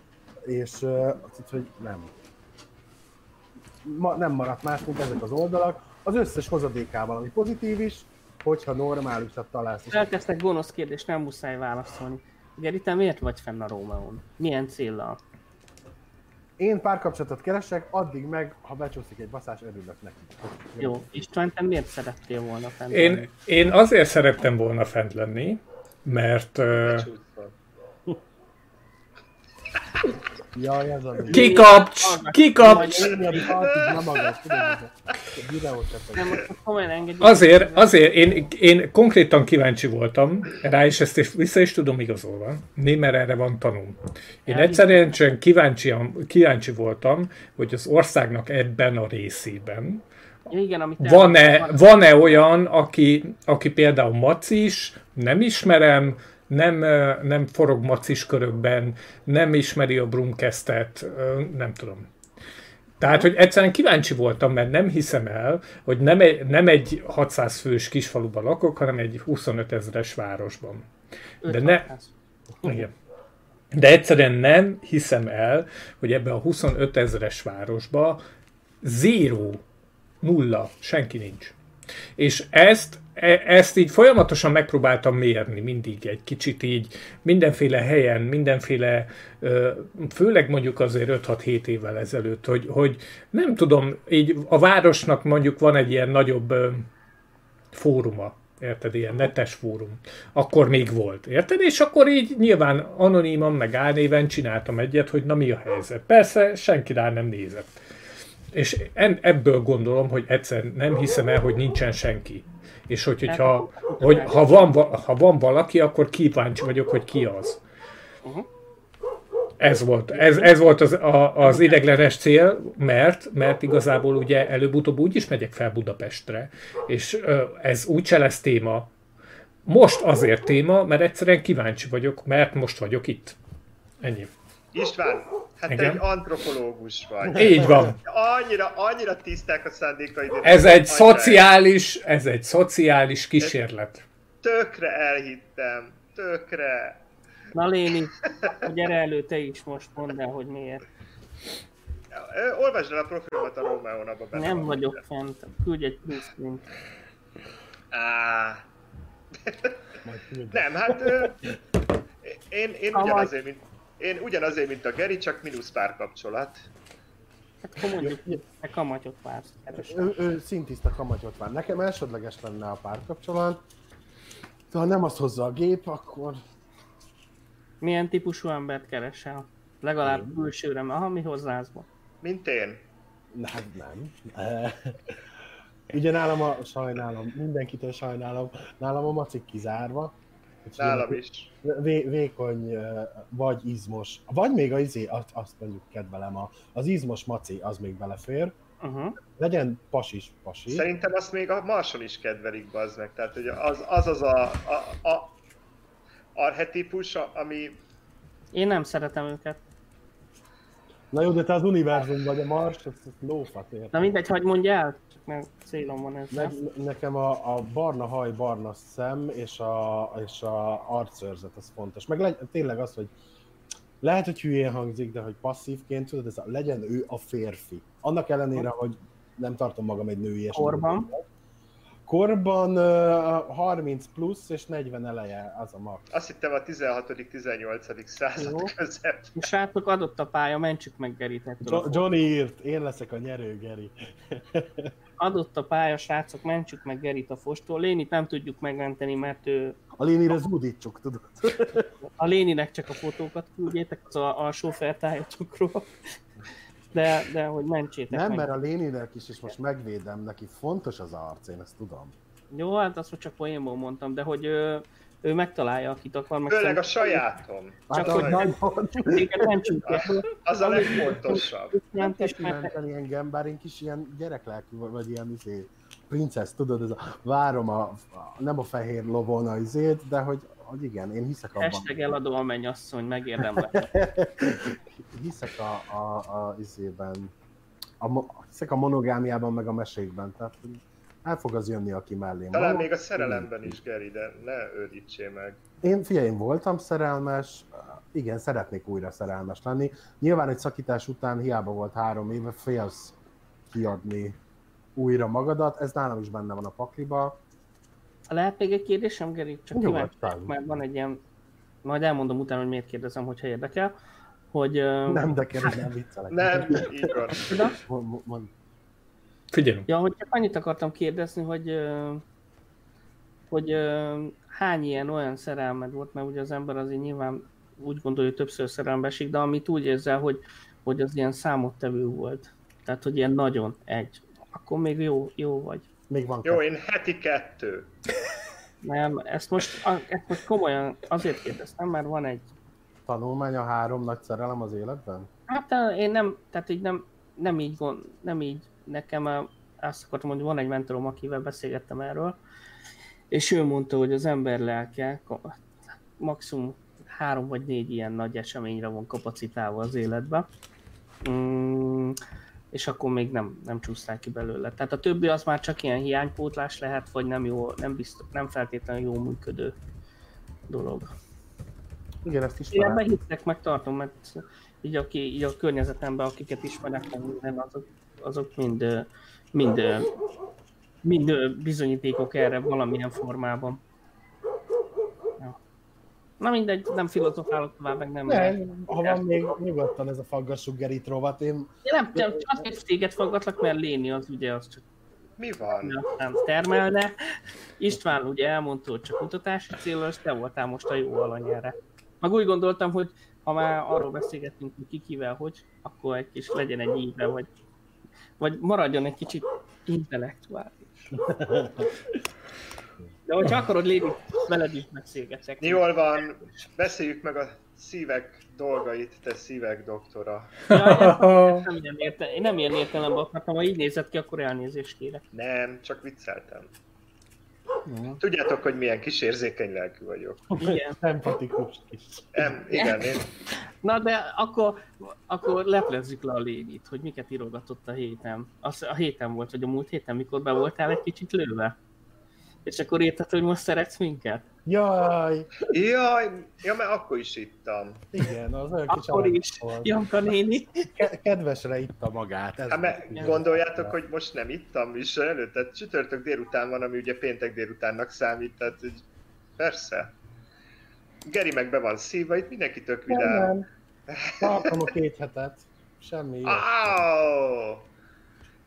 és uh, hogy nem. Ma, nem maradt más, mint ezek az oldalak. Az összes hozadékával, ami pozitív is, hogyha normálisat találsz. Elkezdtek gonosz kérdést, nem muszáj válaszolni. Geri, te miért vagy fenn a Rómeón? Milyen céllal? Én párkapcsolatot keresek, addig meg, ha becsúszik egy baszás, örülök neki. Jó, István, te miért szerettél volna fent lenni? Én, én azért szerettem volna fent lenni, mert... Uh... Jaj, ez a... Kikapcs! Kikapcs! Azért, azért, én, én konkrétan kíváncsi voltam rá, és ezt vissza is tudom igazolva, mert erre van tanúm. Én egyszerűen csak kíváncsi, kíváncsi voltam, hogy az országnak ebben a részében van-e, van-e olyan, aki, aki például macis, nem ismerem, Nem, nem forog macis körökben, nem ismeri a Brumkestet, nem tudom. Tehát, hogy egyszerűen kíváncsi voltam, mert nem hiszem el, hogy nem egy, nem egy hatszáz fős kisfaluban lakok, hanem egy huszonöt ezres városban. De, ne, igen. De egyszerűen nem hiszem el, hogy ebben a huszonöt ezres városban zéró, nulla, senki nincs. És ezt Ezt így folyamatosan megpróbáltam mérni mindig egy kicsit így, mindenféle helyen, mindenféle, főleg mondjuk azért öt-hat-hét évvel ezelőtt, hogy, hogy nem tudom, így a városnak mondjuk van egy ilyen nagyobb fóruma, érted, ilyen netes fórum, akkor még volt, érted, és akkor így nyilván anoniman, meg álnéven csináltam egyet, hogy na mi a helyzet, persze senki rá nem nézett. És ebből gondolom, hogy egyszer nem hiszem el, hogy nincsen senki. És hogy, hogyha, hogy ha, van, ha van valaki, akkor kíváncsi vagyok, hogy ki az. Ez volt, ez, ez volt az, a, az ideglenes cél, mert, mert igazából ugye előbb-utóbb úgy is megyek fel Budapestre. És ez úgyse lesz téma. Most azért téma, mert egyszerűen kíváncsi vagyok, mert most vagyok itt. Ennyi. István, hát igen? Te egy antropológus vagy. Így van. Annyira, annyira tiszták a szándékaid. Ez egy szociális, el... ez egy szociális kísérlet. Tökre elhittem, tökre. Na Léni, gyere elő te is most, mondd el, hogy miért. Olvasd el a profilomat a Rómeón, abba benne. Nem vagyok fent, küldj egy pluszként. Áh. Nem, hát én, én ugyanazért, mint... Én ugyanazért, mint a Geri, csak mínusz párkapcsolat. Hát komolyan, te kamatyot vársz. Ő, ő szintiszta kamatyot vár. Nekem elsődleges lenne a párkapcsolat. De ha nem azt hozza a gép, akkor... Milyen típusú embert keresel? Legalább külsőre, aha, mi hozzázz van. Mint én. Hát nem. Ugye nálam a... sajnálom, mindenkitől sajnálom. Nálam a macik kizárva. Nálam is. Vé- vékony, vagy izmos, vagy még az izé, azt mondjuk kedvelem, a, az izmos maci, az még belefér. Uh-huh. Legyen pasis pasi. Szerintem azt még a Marson is kedvelik, bazd meg. Tehát hogy az az, az a, a, a archetípus, ami... Én nem szeretem őket. Na jó, de te az univerzum vagy, a Mars, az lófat értem. Na mindegy, hogy mondj el, csak nem célom van ez. Ne, nekem a, a barna haj, barna szem és a, és a arcőrzet az fontos. Meg legy, tényleg az, hogy lehet, hogy hülyén hangzik, de hogy passzívként tudod, ez a, legyen ő a férfi. Annak ellenére, hogy nem tartom magam egy női és korban? Korban uh, harminc plusz és negyven eleje az a max. Azt hittem a tizenhatodik-tizennyolcadik század között. Srácok, adott a pálya, mentsük meg Gerit. Jo- Johnny írt, én leszek a nyerő, Geri. Adott a pálya, srácok, mentsük meg Gerit a fostól. Lénit nem tudjuk megmenteni, mert ő... A Lénire zúdítsuk, tudod. A Léninek csak a fotókat küldjétek az alsó fertájatokról. De, de hogy mentsétek. Nem, meg. Mert a Léninek is, és most megvédem, neki fontos az arc, én ezt tudom. Jó, hát azt csak poénból mondtam, de hogy ő, ő megtalálja, akit akar. Meg főleg a sajátom. Csak hát, hogy nagyon. Az a legfontosabb. Nem testmenteni engem, bár én kis ilyen gyereklelkű, vagy ilyen izé, princesz, tudod, ez a, várom a, a, nem a fehér lovon a izét, de hogy hogy igen, én hiszek abban. Hashtag eladó a mennyasszony, megérdemlek. Hiszek a, a, a izében, A, a monogámiában, meg a mesékben. Tehát el fog az jönni, aki mellém. Talán van. Még a szerelemben is, Geri, de ne őrítsél meg. Én, figyelj, én voltam szerelmes, igen, szeretnék újra szerelmes lenni. Nyilván egy szakítás után hiába volt három éve, félsz kiadni újra magadat, ez nálam is benne van a pakliba. Lehet még egy kérdésem, Geri? Csak kíváncsi, mert van egy ilyen, majd elmondom utána, hogy miért kérdezem, hogyha érdekel. Hogy, nem, de kérdez, nem viccelek. Nem, így van. Figyelj. Ja, hogy csak annyit akartam kérdezni, hogy, hogy hány ilyen olyan szerelmed volt, mert ugye az ember azért nyilván úgy gondolja, hogy többször szerelembe esik, de amit úgy érzel, hogy, hogy az ilyen számottevő volt. Tehát, hogy ilyen nagyon egy. Akkor még jó, jó vagy. Még van jó, én heti kettő. Nem, ezt most, ezt most komolyan azért kérdeztem, mert van egy... Tanulmány a három nagy szerelem az életben? Hát én nem, tehát így nem, nem így gond, nem így. Nekem azt akartam, hogy van egy mentorom, akivel beszélgettem erről, és ő mondta, hogy az ember lelke maximum három vagy négy ilyen nagy eseményre van kapacitálva az életben, mm, és akkor még nem, nem csúsztál ki belőle. Tehát a többi az már csak ilyen hiánypótlás lehet, vagy nem, jó, nem, biztos, nem feltétlenül jó működő dolog. Igen, ezt is talán. Én ebben hittek, meg tartom, mert így, aki, így a környezetemben, akiket ismerek, azok, azok mind, mind, mind bizonyítékok erre valamilyen formában. Ja. Na mindegy, nem filozofálok tovább, meg nem... nem ha van még, nyugodtan ez a faggassuk Gerit rovat, én... én nem, csak azért téged faggatlak, mert Léni az ugye az csak... Mi van? Nem termelne. István ugye elmondta, hogy csak kutatási célra, és te voltál most a jó alany erre. Meg úgy gondoltam, hogy ha már arról beszélgetünk, hogy ki kivel, hogy, akkor egy kis legyen egy íve, vagy, vagy maradjon egy kicsit intellektuális. De hogyha akarod, Léni, veled is beszélgetek. Jól van, beszéljük meg a szívek dolgait, te szívek doktora. Ja, nem, nem, érte, én nem ilyen értelemben akartam, ha így nézett ki, akkor elnézést kérek. Nem, csak vicceltem. Mm. Tudjátok, hogy milyen kis érzékeny lelkű vagyok. Igen. Empatikus kis. Em, igen, én. Na de akkor, akkor leplezzük le a Lénit, hogy miket írogatott a héten. Az, a héten volt, vagy a múlt héten, mikor be voltál egy kicsit lőve. És akkor érted, hogy most szeretsz minket? Jaj! Jaj! Ja, mert akkor is ittam. Igen, az olyan kicsi Akkor is, Janka néni. Kedvesre itta magát. Ez hát, gondoljátok, hogy most nem ittam műsor előtt? Tehát csütörtök délután van, ami ugye péntek délutánnak számít, tehát így, persze. Geri meg be van szívva, itt mindenki tök vidám. Nem, nem. Tartom a két hetet. Semmi jó. Oh!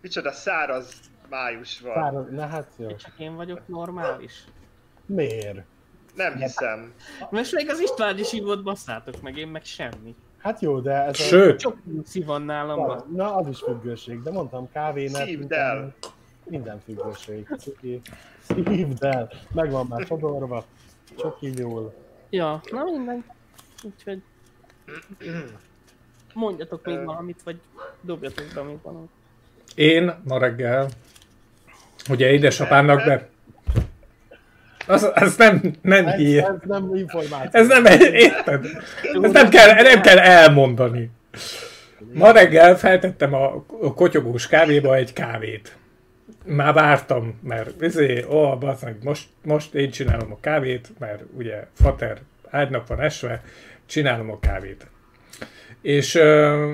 Micsoda száraz május van. Száraz, na hát jó. Csak én vagyok normális. Miért? Nem hiszem. Most még az István is így volt, basszátok meg, én meg semmi. Hát jó, de ez Sőt. a... Csak szi van nálam. Na, na, az is függőség, de mondtam kávének... Szívd el! Minden függőség. Szívd el! Megvan már fodorva. Csak így jól. Ja, na minden. Úgyhogy... Mondjatok még valamit, vagy dobjatok be még valamit. Én ma reggel... Ugye édesapámnak be... Az, az nem, nem ez, hír. Ez nem információ. Ez nem, érted? Ezt nem kell, nem kell elmondani. Ma reggel feltettem a kotyogós kávéba egy kávét. Már vártam, mert izé, ó, bazdmeg, most, most én csinálom a kávét, mert ugye fater ágynak van esve, csinálom a kávét. És ö,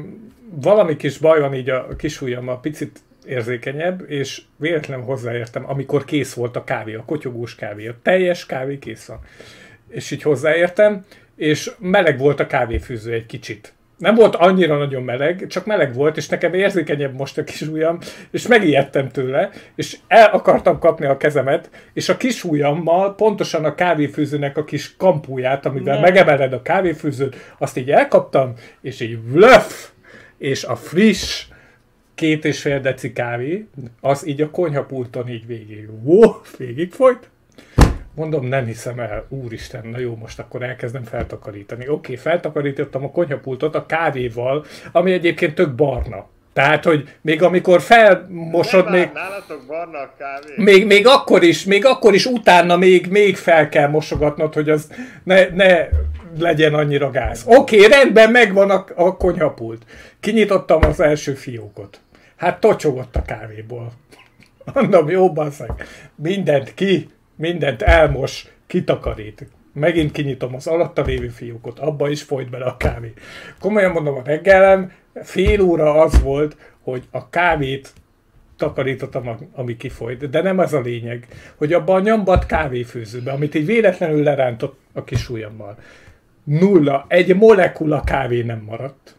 valami kis baj van így a kis ujjammal, picit érzékenyebb, és véletlenül hozzáértem, amikor kész volt a kávé, a kotyogós kávé, a teljes kávé kész van. És így hozzáértem, és meleg volt a kávéfűző egy kicsit. Nem volt annyira nagyon meleg, csak meleg volt, és nekem érzékenyebb most a kis ujjam, és megijedtem tőle, és el akartam kapni a kezemet, és a kis ujjammal pontosan a kávéfűzőnek a kis kampúját, amivel megemeled a kávéfűzőt, azt így elkaptam, és így vlöf, és a friss két és fél deci kávé, az így a konyhapulton így végig, wow, végig folyt. Mondom, nem hiszem el, úristen, na jó, most akkor elkezdem feltakarítani. Oké, feltakarítottam a konyhapultot a kávéval, ami egyébként tök barna. Tehát, hogy még amikor felmosod, még, barna a kávé? még... Még akkor is, még akkor is utána még, még fel kell mosogatnod, hogy az ne... ne legyen annyira gáz. Oké, rendben, megvan a, a konyhapult. Kinyitottam az első fiókot. Hát tocsogott a kávéból. Mondom, jó baszak, mindent ki, mindent elmos, kitakarít. Megint kinyitom az alatta lévő fiókot, abba is folyt bele a kávé. Komolyan mondom, a reggelem fél óra az volt, hogy a kávét takarítottam, ami kifolyt. De nem az a lényeg, hogy abban a nyambat kávéfőzőbe, amit így véletlenül lerántott a kis ujjammal. Nulla, egy molekula kávé nem maradt.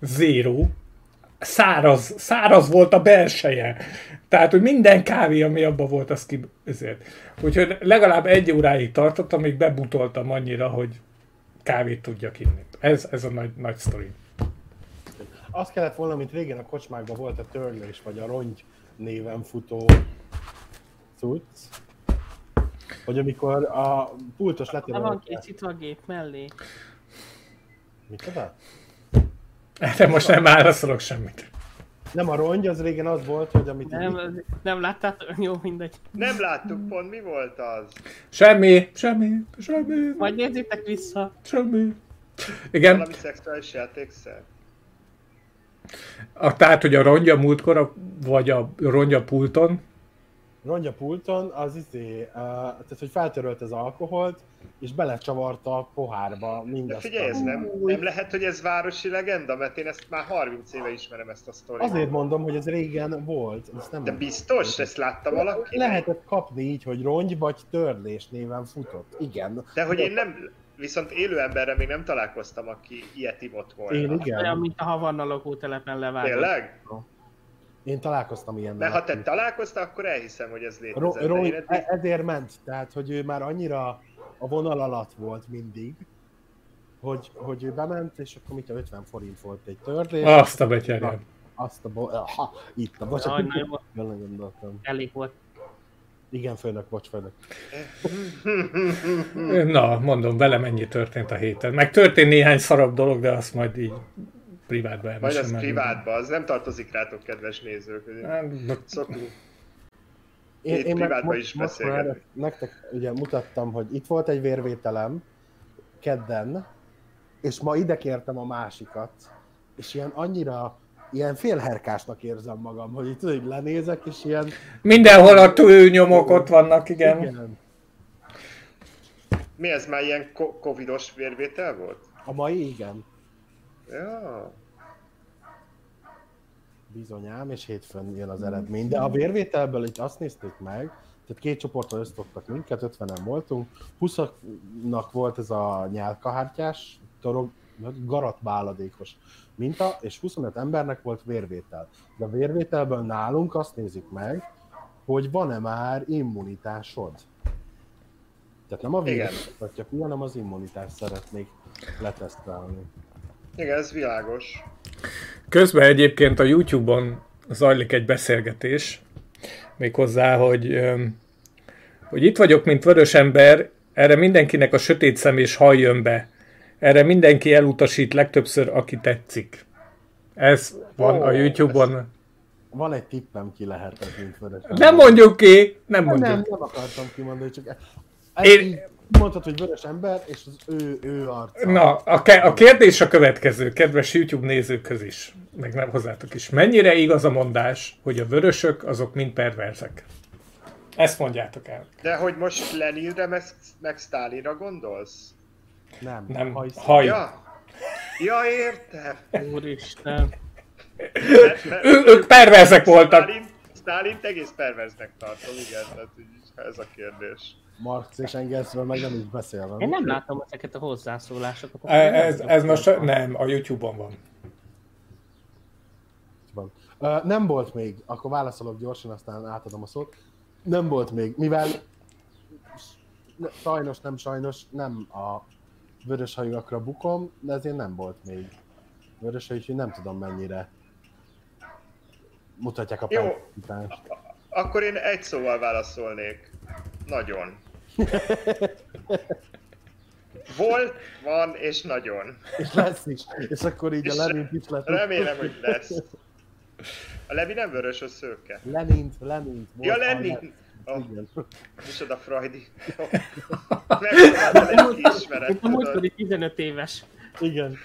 Zéró. Száraz, száraz volt a belseje. Tehát, hogy minden kávé, ami abban volt, az ki... Ezért. Úgyhogy legalább egy óráig tartottam, amíg bebutoltam annyira, hogy kávét tudjak inni. Ez, ez a nagy, nagy sztori. Azt kellett volna, mint régen a kocsmákban volt a törlés, vagy a rongy néven futó cucc, hogy amikor a pultos letéve... Van készítve a gép mellé. Micsoda? De most nem válaszolok semmit. Nem a rongy, az régen az volt, hogy amit... Nem, így... nem láttátok? Jó, mindegy. Nem láttuk pont, mi volt az? Semmi, semmi, semmi. Majd nézzétek vissza. Semmi. Igen. Valami szexuális játékszer. A, tehát, hogy a rongya múltkor, vagy a rongya pulton? Rongya pulton az izé, uh, tehát, hogy feltörölt az alkoholt, és belecsavarta a pohárba mindazt. De figyelj, ez nem, nem lehet, hogy ez városi legenda, mert én ezt már harminc éve ismerem ezt a sztorit. Azért mondom, hogy ez régen volt. Ezt nem de biztos? Ezt látta valaki? Lehetett kapni így, hogy rongy vagy törlés néven futott. Igen. De hogy én nem... Viszont élő emberre még nem találkoztam, aki ilyet ivott volna. Én igen. Olyan, mint a Havanna lakótelepen levágott. Tényleg? Én találkoztam ilyennel. De ha te találkoztál, akkor elhiszem, hogy ez létezett. Ro- Ro- ezért ment. Tehát, hogy ő már annyira a vonal alatt volt mindig, hogy, hogy ő bement, és akkor mit a ötven forint volt egy törlés. Azt a betyárján. Azt a bo- Aha, itt a bocsánat. Elég volt. Igen, főnök, bocs, főnök. Na, mondom, velem ennyi történt a héten. Meg történt néhány szarabb dolog, de azt majd így privátba elmesem. Majd az privátba, az nem tartozik rátok, kedves nézők. Szoktunk. Én, én privátba is beszélgetni. Nektek ugye mutattam, hogy itt volt egy vérvételem kedden, és ma ide kértem a másikat, és ilyen annyira... Ilyen félherkásnak érzem magam, hogy itt így lenézek, és ilyen... Mindenhol a tűnyomok ott vannak, igen. igen. Mi ez már ilyen covidos vérvétel volt? A mai, igen. Ja. Bizonyám, és hétfőn jön az eredmény. De a vérvételből itt azt nézték meg, tehát két csoportra osztottak minket, ötvenen voltunk. huszasnak volt ez a nyálkahártyás, torog, garatbáladékos minta, és huszonöt embernek volt vérvétel. De a vérvételből nálunk azt nézik meg, hogy van-e már immunitásod. Tehát nem a vérvétel, vagy hanem az immunitást szeretnék letesztelni. Igen, ez világos. Közben egyébként a YouTube-on zajlik egy beszélgetés, méghozzá, hogy, hogy itt vagyok, mint vörös ember, erre mindenkinek a sötét szem és haj jön be. Erre mindenki elutasít legtöbbször, aki tetszik. Ez van oh, a YouTube-on. Van egy tippem, ki lehetett, mint vörös ember. Nem mondjuk ki! Nem, mondjuk. nem, nem akartam kimondani, csak... Én... Mondtad, hogy vörös ember, és az ő, ő arca. Na, a, ke- a kérdés a következő, kedves YouTube nézőköz is, meg nem hozzátok is. Mennyire igaz a mondás, hogy a vörösök azok mind perverzek? Ezt mondjátok el. De hogy most Leninre meg, meg Sztálinra gondolsz? Nem, nem haj. haj. Ja. ja, értem. Úristen. Ő, ők perverzek voltak. Sztálint egész perverznek tartom, igen, tehát ez a kérdés. Marx és Engelsről meg nem is beszélve. Én nem látom ezeket a hozzászólásokat. Ez, ez most nem, a YouTube-on van. Nem volt még, akkor válaszolok gyorsan, aztán átadom a szót. Nem volt még, mivel sajnos, nem sajnos, nem a vöröshajúakra bukom, de ezért nem volt még vöröshajú, úgyhogy nem tudom mennyire mutatják a pályát. Akkor én egy szóval válaszolnék. Nagyon. Volt, van és nagyon. És lesz is. És akkor így és a Lenint is lesz. Remélem, hogy lesz. A Levi nem vörös, a szőke. Lenint, Lenint. Volt, ja, Lenint. Oh, micsoda Freudi. Oh. Nem tudom, de nem kiismerek. A múltkori tizenöt éves. Igen.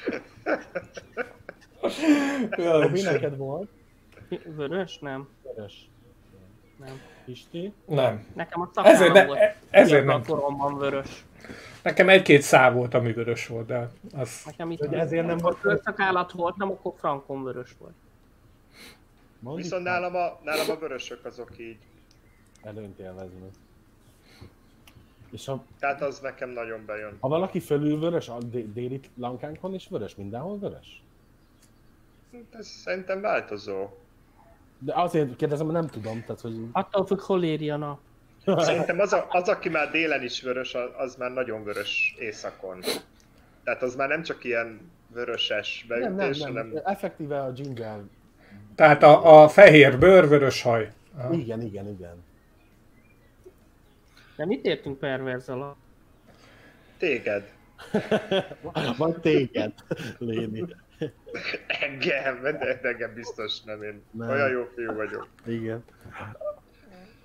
Jó, mi neked volt? Vörös? Nem. Vörös. Nem. Pisti? Nem. Nekem a szakállam ezért ne, volt. Ezért nem. Koromban vörös. Nekem egy-két szál volt, ami vörös volt, de az... Nekem itt ezért nem volt. Ha szakállat volt, nem, akkor frankon vörös volt. Mondjuk viszont nálam a, nálam a vörösök azok így... Előnyt élveznek. És a... Tehát az nekem nagyon bejön. Ha valaki fölül vörös, a déli lankánkon is vörös, mindenhol vörös? Ez szerintem változó. De azért kérdezem, hogy nem tudom, tehát hogy... Attól függ, hol éri a nap. Szerintem az, a, az, aki már délen is vörös, az már nagyon vörös éjszakon. Tehát az már nem csak ilyen vöröses beütés, nem, nem, nem. hanem... Effektíve a ginger... Tehát a, a fehér bőr, vörös haj. Aha. Igen, igen, igen. De mit értünk perverz alatt? Téged. Vagy téged, Léni. Engem, de engem biztos nem, én nem. Olyan jó fiú vagyok. Igen.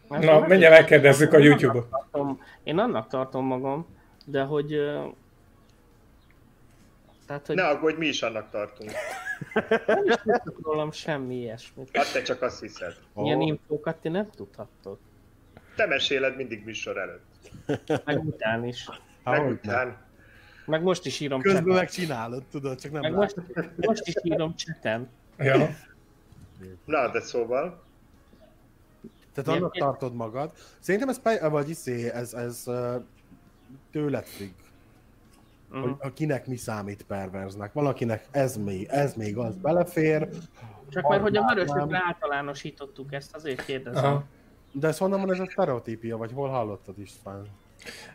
Na, mindjárt megkérdezzük a YouTube-ot. Én annak tartom magam, de hogy... Tehát, hogy... Ne aggódj, mi is annak tartunk. Nem is tudok rólam semmi ilyesmit. Hát te csak azt hiszed. Ilyen oh. infókat ti nem tudhattok. Te meséled mindig műsor előtt. Meg után is. Meg után. Meg most is írom közben cseten. Közben megcsinálod, tudod, csak nem meg most, most is írom cseten. Ja. Na, de szóval. Tehát én annak én... tartod magad. Szerintem ez, vagy iszé, ez, ez tőled függ. Uh-huh. Hogy akinek mi számít perverznek. Valakinek ez még, ez még az belefér. Csak mert hogy a vörösökre általánosítottuk ezt, azért kérdezem. Aha. De ezt honnan van ez a sztereotípia, vagy hol hallottad, István?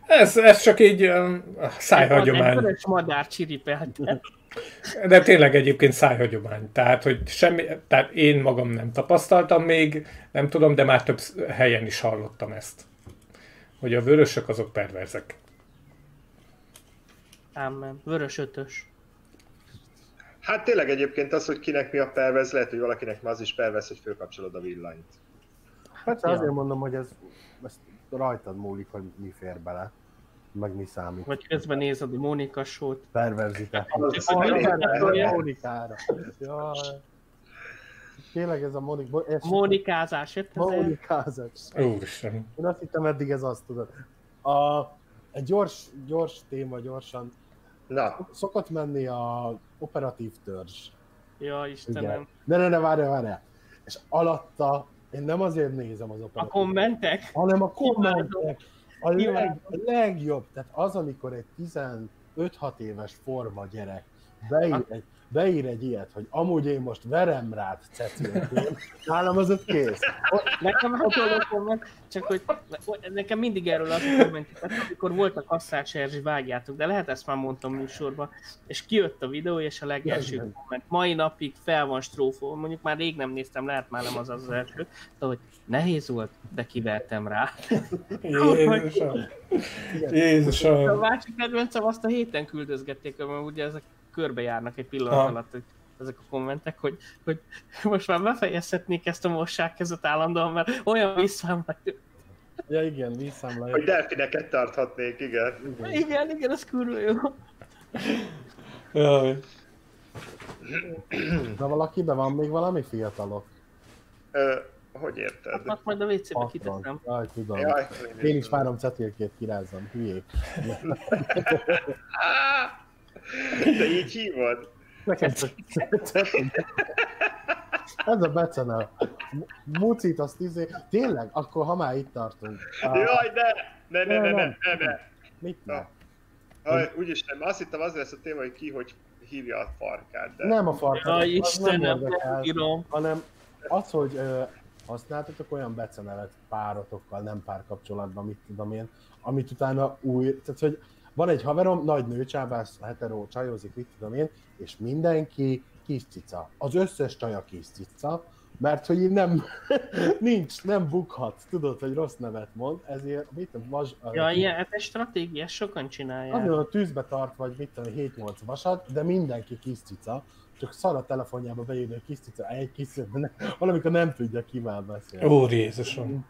Ez, ez csak így um, szájhagyomány. Egy vörös madár csiripelte. De tényleg egyébként szájhagyomány. Tehát, hogy semmi, tehát én magam nem tapasztaltam még, nem tudom, de már több helyen is hallottam ezt. Hogy a vörösök azok perverzek. Ámen. Vörös ötös. Hát tényleg egyébként az, hogy kinek mi a perverz, lehet, hogy valakinek ma az is perverz, hogy fölkapcsolod a villanyt. Hát ja. Azért mondom, hogy ez, ez rajtad múlik, hogy mi fér bele, meg mi számít. Vagy közben nézed a Mónika show-t. Perverzitás. Mónikára. Tényleg ez a Mónika... Mónikázás. Mónikázás. Úristen. Én azt hittem eddig ez azt tudod. A... Egy gyors, gyors téma, gyorsan. Na. Szokott menni a operatív törzs. Ja, Istenem. Ne, ne, ne, várjál, várjál. És alatta, én nem azért nézem az operatív. A kommentek? Hanem a kommentek. A, leg, a legjobb. Tehát az, amikor egy tizenöt-hat éves forma gyerek beír egy, beír egy ilyet, hogy amúgy én most verem rád, cecilként. Nálam az ott kész. Nekem a komment, csak hogy nekem mindig erről az a komment, amikor volt a kasszás Erzsi, vágjátok, de lehet ezt már mondtam műsorban, és kijött a videó, és a legelső komment. Mai napig fel van strófó, mondjuk már rég nem néztem, lehet már nem az az első, de hogy nehéz volt, de kivertem rá. Jézusom! Jézusom! A másik kedvencem azt a héten küldözgették, mert ugye ezek körbejárnak egy pillanat ha. alatt ezek a kommentek, hogy, hogy most már befejezhetnék ezt a mosságkezet állandóan, mert olyan vízszámla jött. Ja igen, vízszámla. Hogy delfineket tarthatnék, igen. Igen, igen, igen, az kurva jó. Jaj. De valakiben van még valami fiatalok? Ö, hogy érted? Hát, hát majd a vécébe kiteszem. Jaj, tudom. Jaj, én is várom cetélkét kirázom, hülyék. De így hívod? Nekem csak ez a becenel. Mucit azt izé... Tényleg? Akkor ha már itt tartunk. Jaj, de! Ne, ne, ne, ne, ne, ne! Mit ne? Úgyis nem. Azt hittem az lesz a téma, hogy ki, hogy hívja a farkát, de... Nem a farkát. Jaj, Istenem, nem írom. Hanem az, hogy használtatok olyan becenelet párotokkal, nem párkapcsolatban, mit tudom én, amit utána új... Tehát, hogy van egy haverom, nagy nőcsábász, heteró, csajozik, mit tudom én, és mindenki kis cica. Az összes csaja kis cica, mert hogy így nem, nincs, nem bukhatsz, tudod, hogy rossz nevet mond, ezért, mit tudom, vas... Ja, ilyen, hát egy stratégiát sokan csinálják. Azért a tűzbe tart, vagy mit tudom, hét-nyolc vasat, de mindenki kis cica, csak szar a telefonjába bejönni, hogy kis cica, egy kis cica, valamikor nem tudja, ki már beszélni. Ó, Jézusom!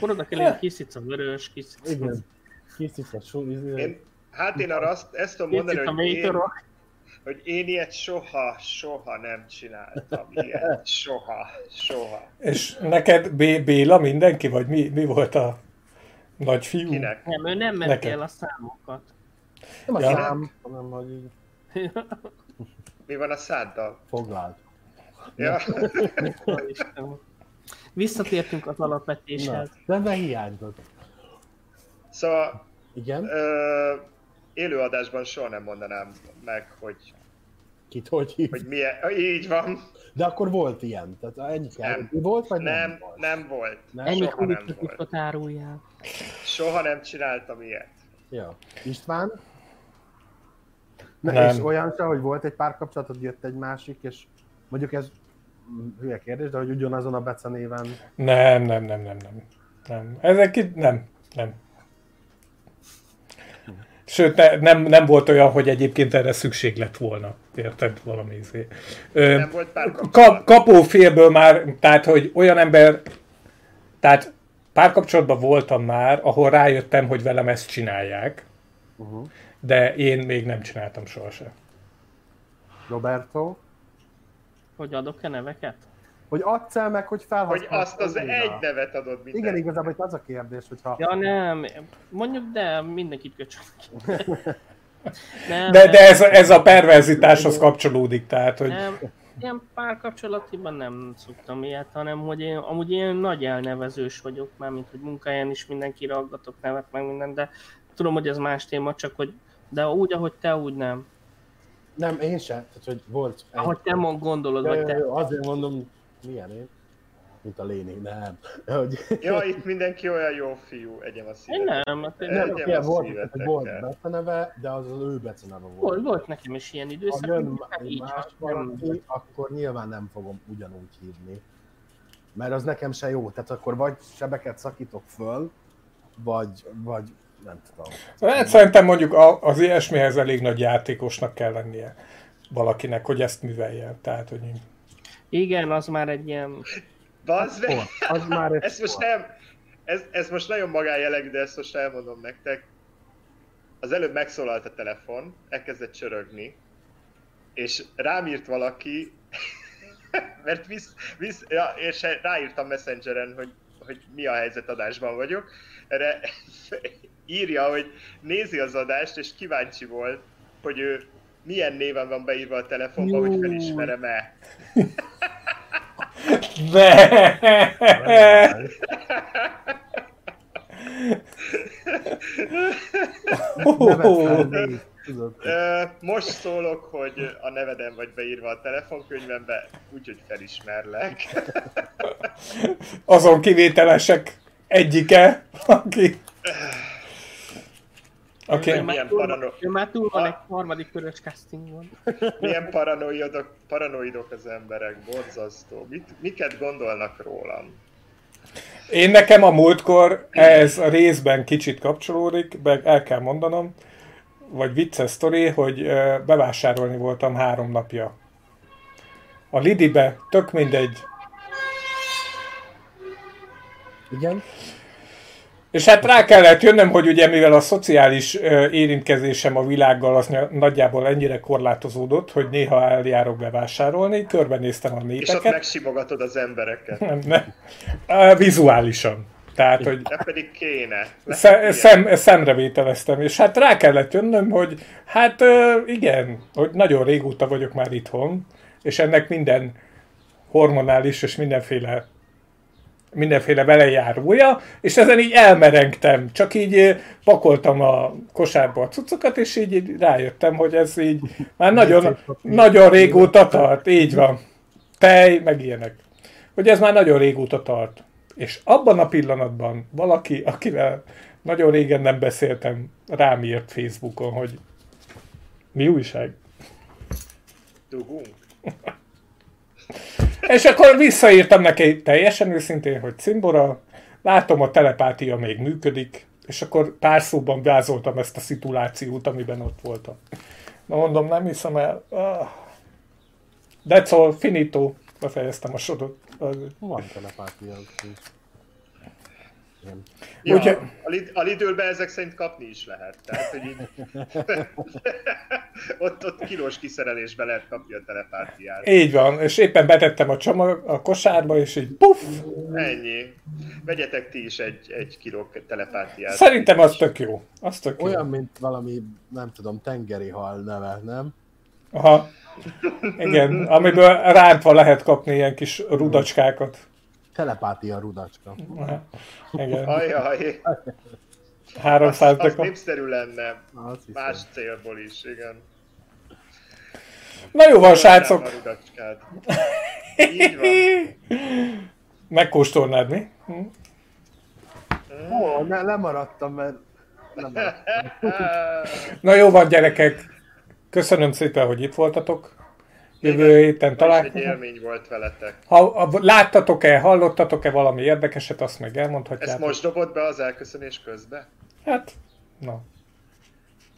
Korodak elég kis cica vörös, kis cica. Igen, kis cica, sú, én... Hát én arra azt, ezt tudom mondani, hogy én, hogy én ilyet soha, soha nem csináltam, ilyet, soha, soha. És neked Béla mindenki, vagy mi, mi volt a nagyfiú? Kinek? Nem, ő nem ment el a számokat. Nem a ja. szám, hanem hogy így. Mi van a száddal? Fogláld. Ja. Visszatértünk az alapvetéshez. Na, nem hiányzott. Szóval... Igen? Ö, élőadásban soha nem mondanám meg, hogy... Kit, hogy, hogy milyen... Így van. De akkor volt ilyen? Tehát ennyi nem. Volt, vagy nem, nem volt? Nem volt. Nem, ennyi soha nem volt. Áruljál. Soha nem csináltam ilyet. Ja. István? Nem. És olyan sem, hogy volt egy párkapcsolat, hogy jött egy másik, és mondjuk ez hülye kérdés, de hogy ugyanazon a Beca néven... Nem, nem, nem, nem, nem. nem. Ezek itt nem, nem. Sőt, ne, nem, nem volt olyan, hogy egyébként erre szükség lett volna. Érted? Valami izé. Kap, kapófélből már, tehát, hogy olyan ember... Tehát párkapcsolatban voltam már, ahol rájöttem, hogy velem ezt csinálják. Uh-huh. De én még nem csináltam sohasem. Roberto? Hogy adok-e neveket? Hogy adsz el meg, hogy felhasználsz. Hogy azt az egy nevet adod mindenki. Igen, igazából itt az a kérdés, hogyha... Ja nem, mondjuk de mindenkit köcsönök. de de ez, ez a perverzitáshoz kapcsolódik, tehát hogy... Nem, ilyen párkapcsolatiban nem szoktam ilyet, hanem hogy én amúgy ilyen nagy elnevezős vagyok, mármint hogy munkáján is mindenkire aggatok nevet, meg minden, de tudom, hogy ez más téma, csak hogy... De úgy, ahogy te, úgy nem. Nem, én sem. Tehát, hogy volt... Ahogy te mond, gondolod, vagy te... Azért mondom, milyen én? Mint a léni, nem. Ja, itt mindenki olyan jó fiú, egyem a szívetekkel. Nem, nem volt beceneve, de az az ő beceneve volt. Volt nekem is ilyen időszak. Ha jön más valaki, akkor nyilván nem fogom ugyanúgy hívni. Mert az nekem se jó. Tehát akkor vagy sebeket szakítok föl, vagy... vagy nem tudom. Hát szerintem mondjuk az ilyesmihez elég nagy játékosnak kell lennie valakinek, hogy ezt művelje. Tehát, hogy... Igen, az már egy ilyen... Bazd meg! Ez, már egy ez, most nem, ez, ez most nagyon magánjellegű, de ezt most elmondom nektek. Az előbb megszólalt a telefon, elkezdett csörögni, és rám írt valaki, mert visz, visz, ja, és ráírtam Messengeren, hogy, hogy mi a helyzet, adásban vagyok. Erre írja, hogy nézi az adást, és kíváncsi volt, hogy ő milyen néven van beírva a telefonba, hogy felismerem-e. Most szólok, hogy a neveden vagy beírva a telefonkönyvembe, úgyhogy felismerlek. Azon kivételesek egyike, aki... Okay. Ő, már túl, parano... ő már túl van egy harmadik körös castingon. Milyen paranoidok, paranoidok az emberek, borzasztó. Mit, miket gondolnak rólam? Én nekem a múltkor, ez a részben kicsit kapcsolódik, meg el kell mondanom, vagy vicces sztori, hogy bevásárolni voltam három napja. A Lidibe, tök mindegy. Igen? És hát rá kellett jönnöm, hogy ugye mivel a szociális érintkezésem a világgal az nagyjából ennyire korlátozódott, hogy néha eljárok bevásárolni, körbenéztem a népeket. És ott megsimogatod az embereket. Nem, nem. Vizuálisan. Tehát, hogy... De pedig kéne. Szem, szem, szemrevételeztem, és hát rá kellett jönnöm, hogy hát igen, hogy nagyon régóta vagyok már itthon, és ennek minden hormonális és mindenféle mindenféle velejárója, és ezen így elmerengtem. Csak így pakoltam a kosárba a cuccokat, és így, így rájöttem, hogy ez így már nagyon, nagyon régóta tart. Így van. Tej, meg ilyenek. Hogy ez már nagyon régóta tart. És abban a pillanatban valaki, akivel nagyon régen nem beszéltem, rám írt Facebookon, hogy mi újság? Dugunk. És akkor visszaírtam neki teljesen őszintén, hogy Cimbora, látom a telepátia még működik, és akkor pár szóban vázoltam ezt a szituációt, amiben ott voltam. Na mondom, nem hiszem el. That's all, finito. Befejeztem a sodot. Van telepátia. Nem. Ja, úgy, a Lidl-ben ezek szerint kapni is lehet. Tehát, hogy így, ott, ott kilós kiszerelésbe lehet kapni a telepátiát. Így van, és éppen betettem a csomag a kosárba, és így puff! Ennyi. Vegyetek ti is egy, egy kiló telepátiát. Szerintem az tök jó. Az tök jó. Olyan, mint valami, nem tudom, tengeri hal neve, nem? Aha. Igen, amiből rántva lehet kapni ilyen kis rudacskákat. Telepátia rudacska. Igen. Ajjaj. háromszáz az, az népszerű lenne. Más célból is, igen. Na jó van, srácok. Így van. Megkóstolnád, mi? Hm? Ó, ne, lemaradtam, mert... Lemaradtam. Na jó van, gyerekek. Köszönöm szépen, hogy itt voltatok. Jövő héten találkozunk. Egy élmény volt veletek. Ha láttatok-e, hallottatok-e valami érdekeset, azt meg elmondhatjátok. Ezt most dobott be az elköszönés közben? Hát, na.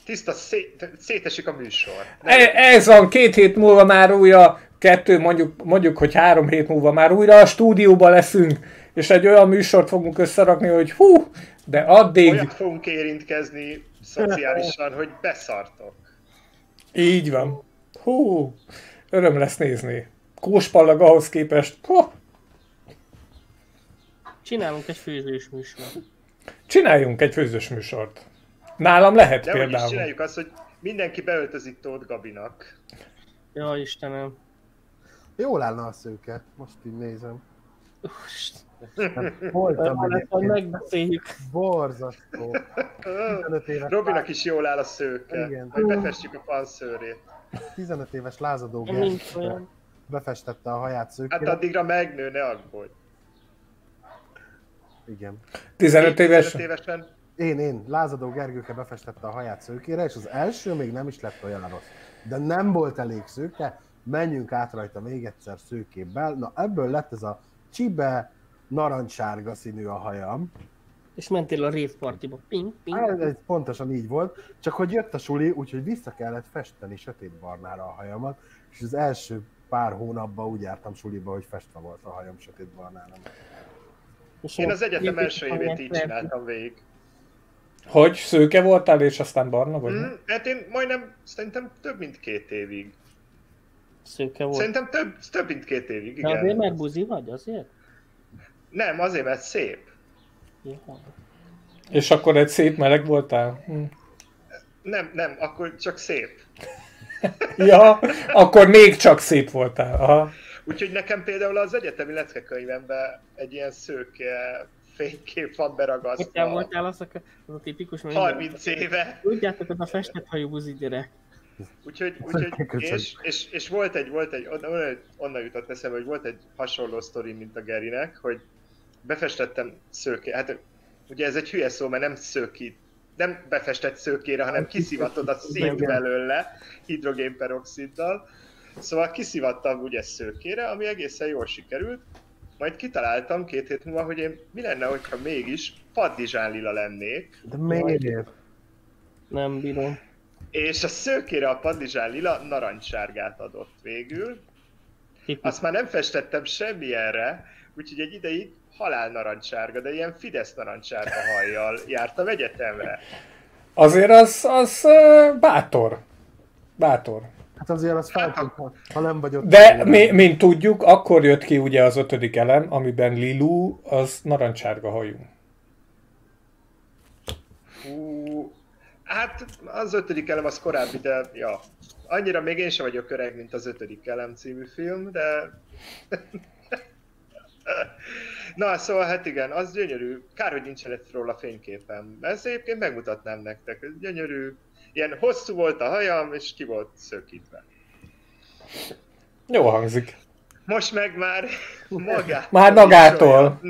Tiszta, szét, szétesik a műsor. E, ez van, két hét múlva már újra, kettő, mondjuk, mondjuk, hogy három hét múlva már újra a stúdióban leszünk, és egy olyan műsort fogunk összerakni, hogy hú, de addig... Olyat fogunk érintkezni szociálisan, hogy beszartok. Így van. Hú... Öröm lesz nézni. Kóspallag ahhoz képest. Ho! Csinálunk egy főzős műsort. Csináljunk egy főzős műsort. Nálam lehet de például. De csináljuk azt, hogy mindenki beöltözik Tóth Gabinak. Jaj, Istenem. Jól állna a szőke. Most így nézem. Voltam egyébként. Megbeszéljük. Borzasztó. Robinak is jól áll a szőke. Igen. Hogy befestjük a panszőrét. tizenöt éves lázadó Gergely befestette a haját szőkére. Hát addigra megnő, ne aggódj. Igen. tizenöt éves... évesen? Én, én. Lázadó Gergőke befestette a haját szőkére, és az első még nem is lett olyan rossz. De nem volt elég szőke, menjünk át rajta még egyszer szőkébbel. Na ebből lett ez a csibe narancssárga színű a hajam. És mentél a révpartiba. Ping, ping. Hát, ez pontosan így volt, csak hogy jött a suli, úgyhogy vissza kellett festeni sötétbarnára a hajamat, és az első pár hónapban úgy jártam suliba, hogy festve volt a hajam sötétbarnára. Én az egyetem első évét így csináltam végig. Hogy szőke voltál, és aztán barna vagy? Hmm, hát én majdnem, szerintem több mint két évig. Szőke volt? Szerintem több, több mint két évig, igen. De azért, mert buzi vagy, azért? Nem, azért, mert szép. Ja. És akkor egy szép meleg voltál? Hm. Nem, nem, akkor csak szép. Ja, akkor még csak szép voltál. Aha. Úgyhogy nekem például az egyetemi leckekönyvemben egy ilyen szőke fénykép van beragasztva. Te voltál az a, az a tipikus... harminc éve. Tudjátok, az a festett hajú buzi gyerek. Úgyhogy, úgyhogy és, és, és volt egy, volt egy, onnan, onnan jutott eszembe, hogy volt egy hasonló sztori, mint a Gerinek, hogy befestettem szőké, hát ugye ez egy hülye szó, mert nem szőki, nem befestett szőkére, hanem kiszivatod a szint belőle hidrogénperoxiddal. Szóval kiszivattam ugye szőkére, ami egészen jól sikerült. Majd kitaláltam két hét múlva, hogy én mi lenne, hogyha mégis paddizsán lila lennék. De miért? Nem bírom. És a szőkére a paddizsán lila narancssárgát adott végül. Azt már nem festettem semmilyenre, úgyhogy egy ideig halál narancssárga, de ilyen Fidesz narancssárga hajjal jártam egyetemre. Azért az, az bátor. Bátor. Hát azért az feltűnt, ha nem vagy ott. De mi, mint tudjuk, akkor jött ki ugye az ötödik elem, amiben Lilu az narancssárga hajú. Hú, hát az ötödik elem az korábbi, de ja. Annyira még én sem vagyok öreg, mint az ötödik elem című film, de... Na, szóval hát igen, az gyönyörű. Kár, hogy nincsen lett róla fényképem. Ezt egyébként megmutatnám nektek. Ez gyönyörű. Ilyen hosszú volt a hajam, és ki volt szökítve. Jó hangzik. Most meg már magától. Már magától.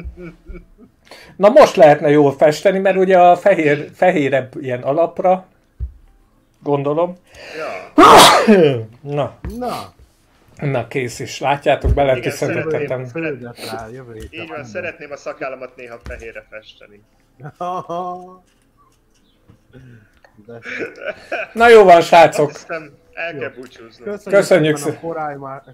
Na most lehetne jól festeni, mert ugye a fehér, fehérebb ilyen alapra, gondolom. Ja. Na. Na. Na kész is, látjátok, bele kiszedettetem. Így van, szeretném a szakállamat néha fehérre festeni. Na jó van, srácok! El kell búcsúzni. Köszönjük szépen!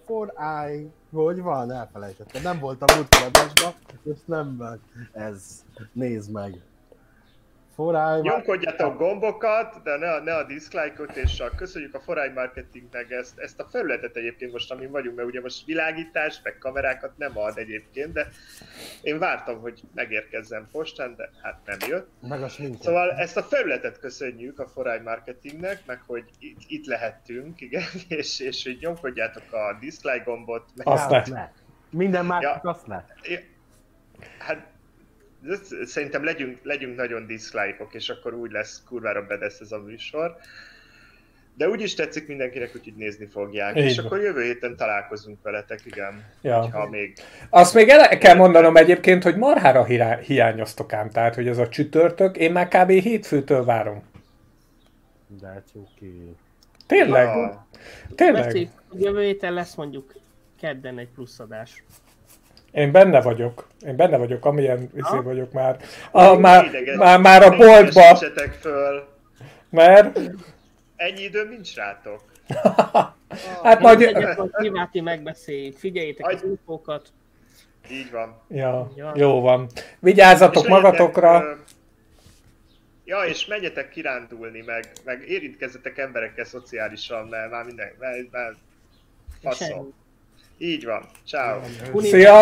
For I, Hogy van? Elfelejtettem. Nem voltam útkladásban, és nem meg. Ez. Nézd meg. Foráj... Nyomkodjatok gombokat, de ne a, ne a dislike-ot, és a, köszönjük a Foráj Marketingnek ezt, ezt a felületet egyébként most, amin vagyunk, mert ugye most világítás, meg kamerákat nem ad egyébként, de én vártam, hogy megérkezzen postán, de hát nem jött. Meg a sminket. Szóval ezt a felületet köszönjük a Foráj Marketingnek, meg hogy itt, itt lehettünk, igen, és, és hogy nyomkodjátok a dislike gombot. Meg azt hát, ne. Minden már ja, azt ne. Ja, hát... Szerintem legyünk, legyünk nagyon dislike-ok, és akkor úgy lesz kurvára bedesz ez a műsor. De úgyis tetszik mindenkinek, úgyhogy nézni fogják. Így és van. Akkor jövő héten találkozunk veletek, igen. Ja. Még... Azt még el kell mondanom egyébként, hogy marhára hiányoztok ám, tehát hogy ez a csütörtök, én már kb. hétfőtől várom. De oké. Tényleg? Ja. Tényleg? Beszéljük, jövő héten lesz mondjuk kedden egy pluszadás. Én benne vagyok. Én benne vagyok, amilyen viszé vagyok már. A, már, ideges, már, már a boltba. Föl. Mert? Ennyi idő nincs rátok. Hát majd... Kiváti megbeszéljük. Figyeljétek Agy... az infókat. Így van. Ja, ja. Jó van. Vigyázzatok és magatokra. Legyetek, ö... Ja, és menjetek kirándulni, meg, meg érintkezzetek emberekkel szociálisan, mert már minden... Már, már... Így van. Ciao. Szia!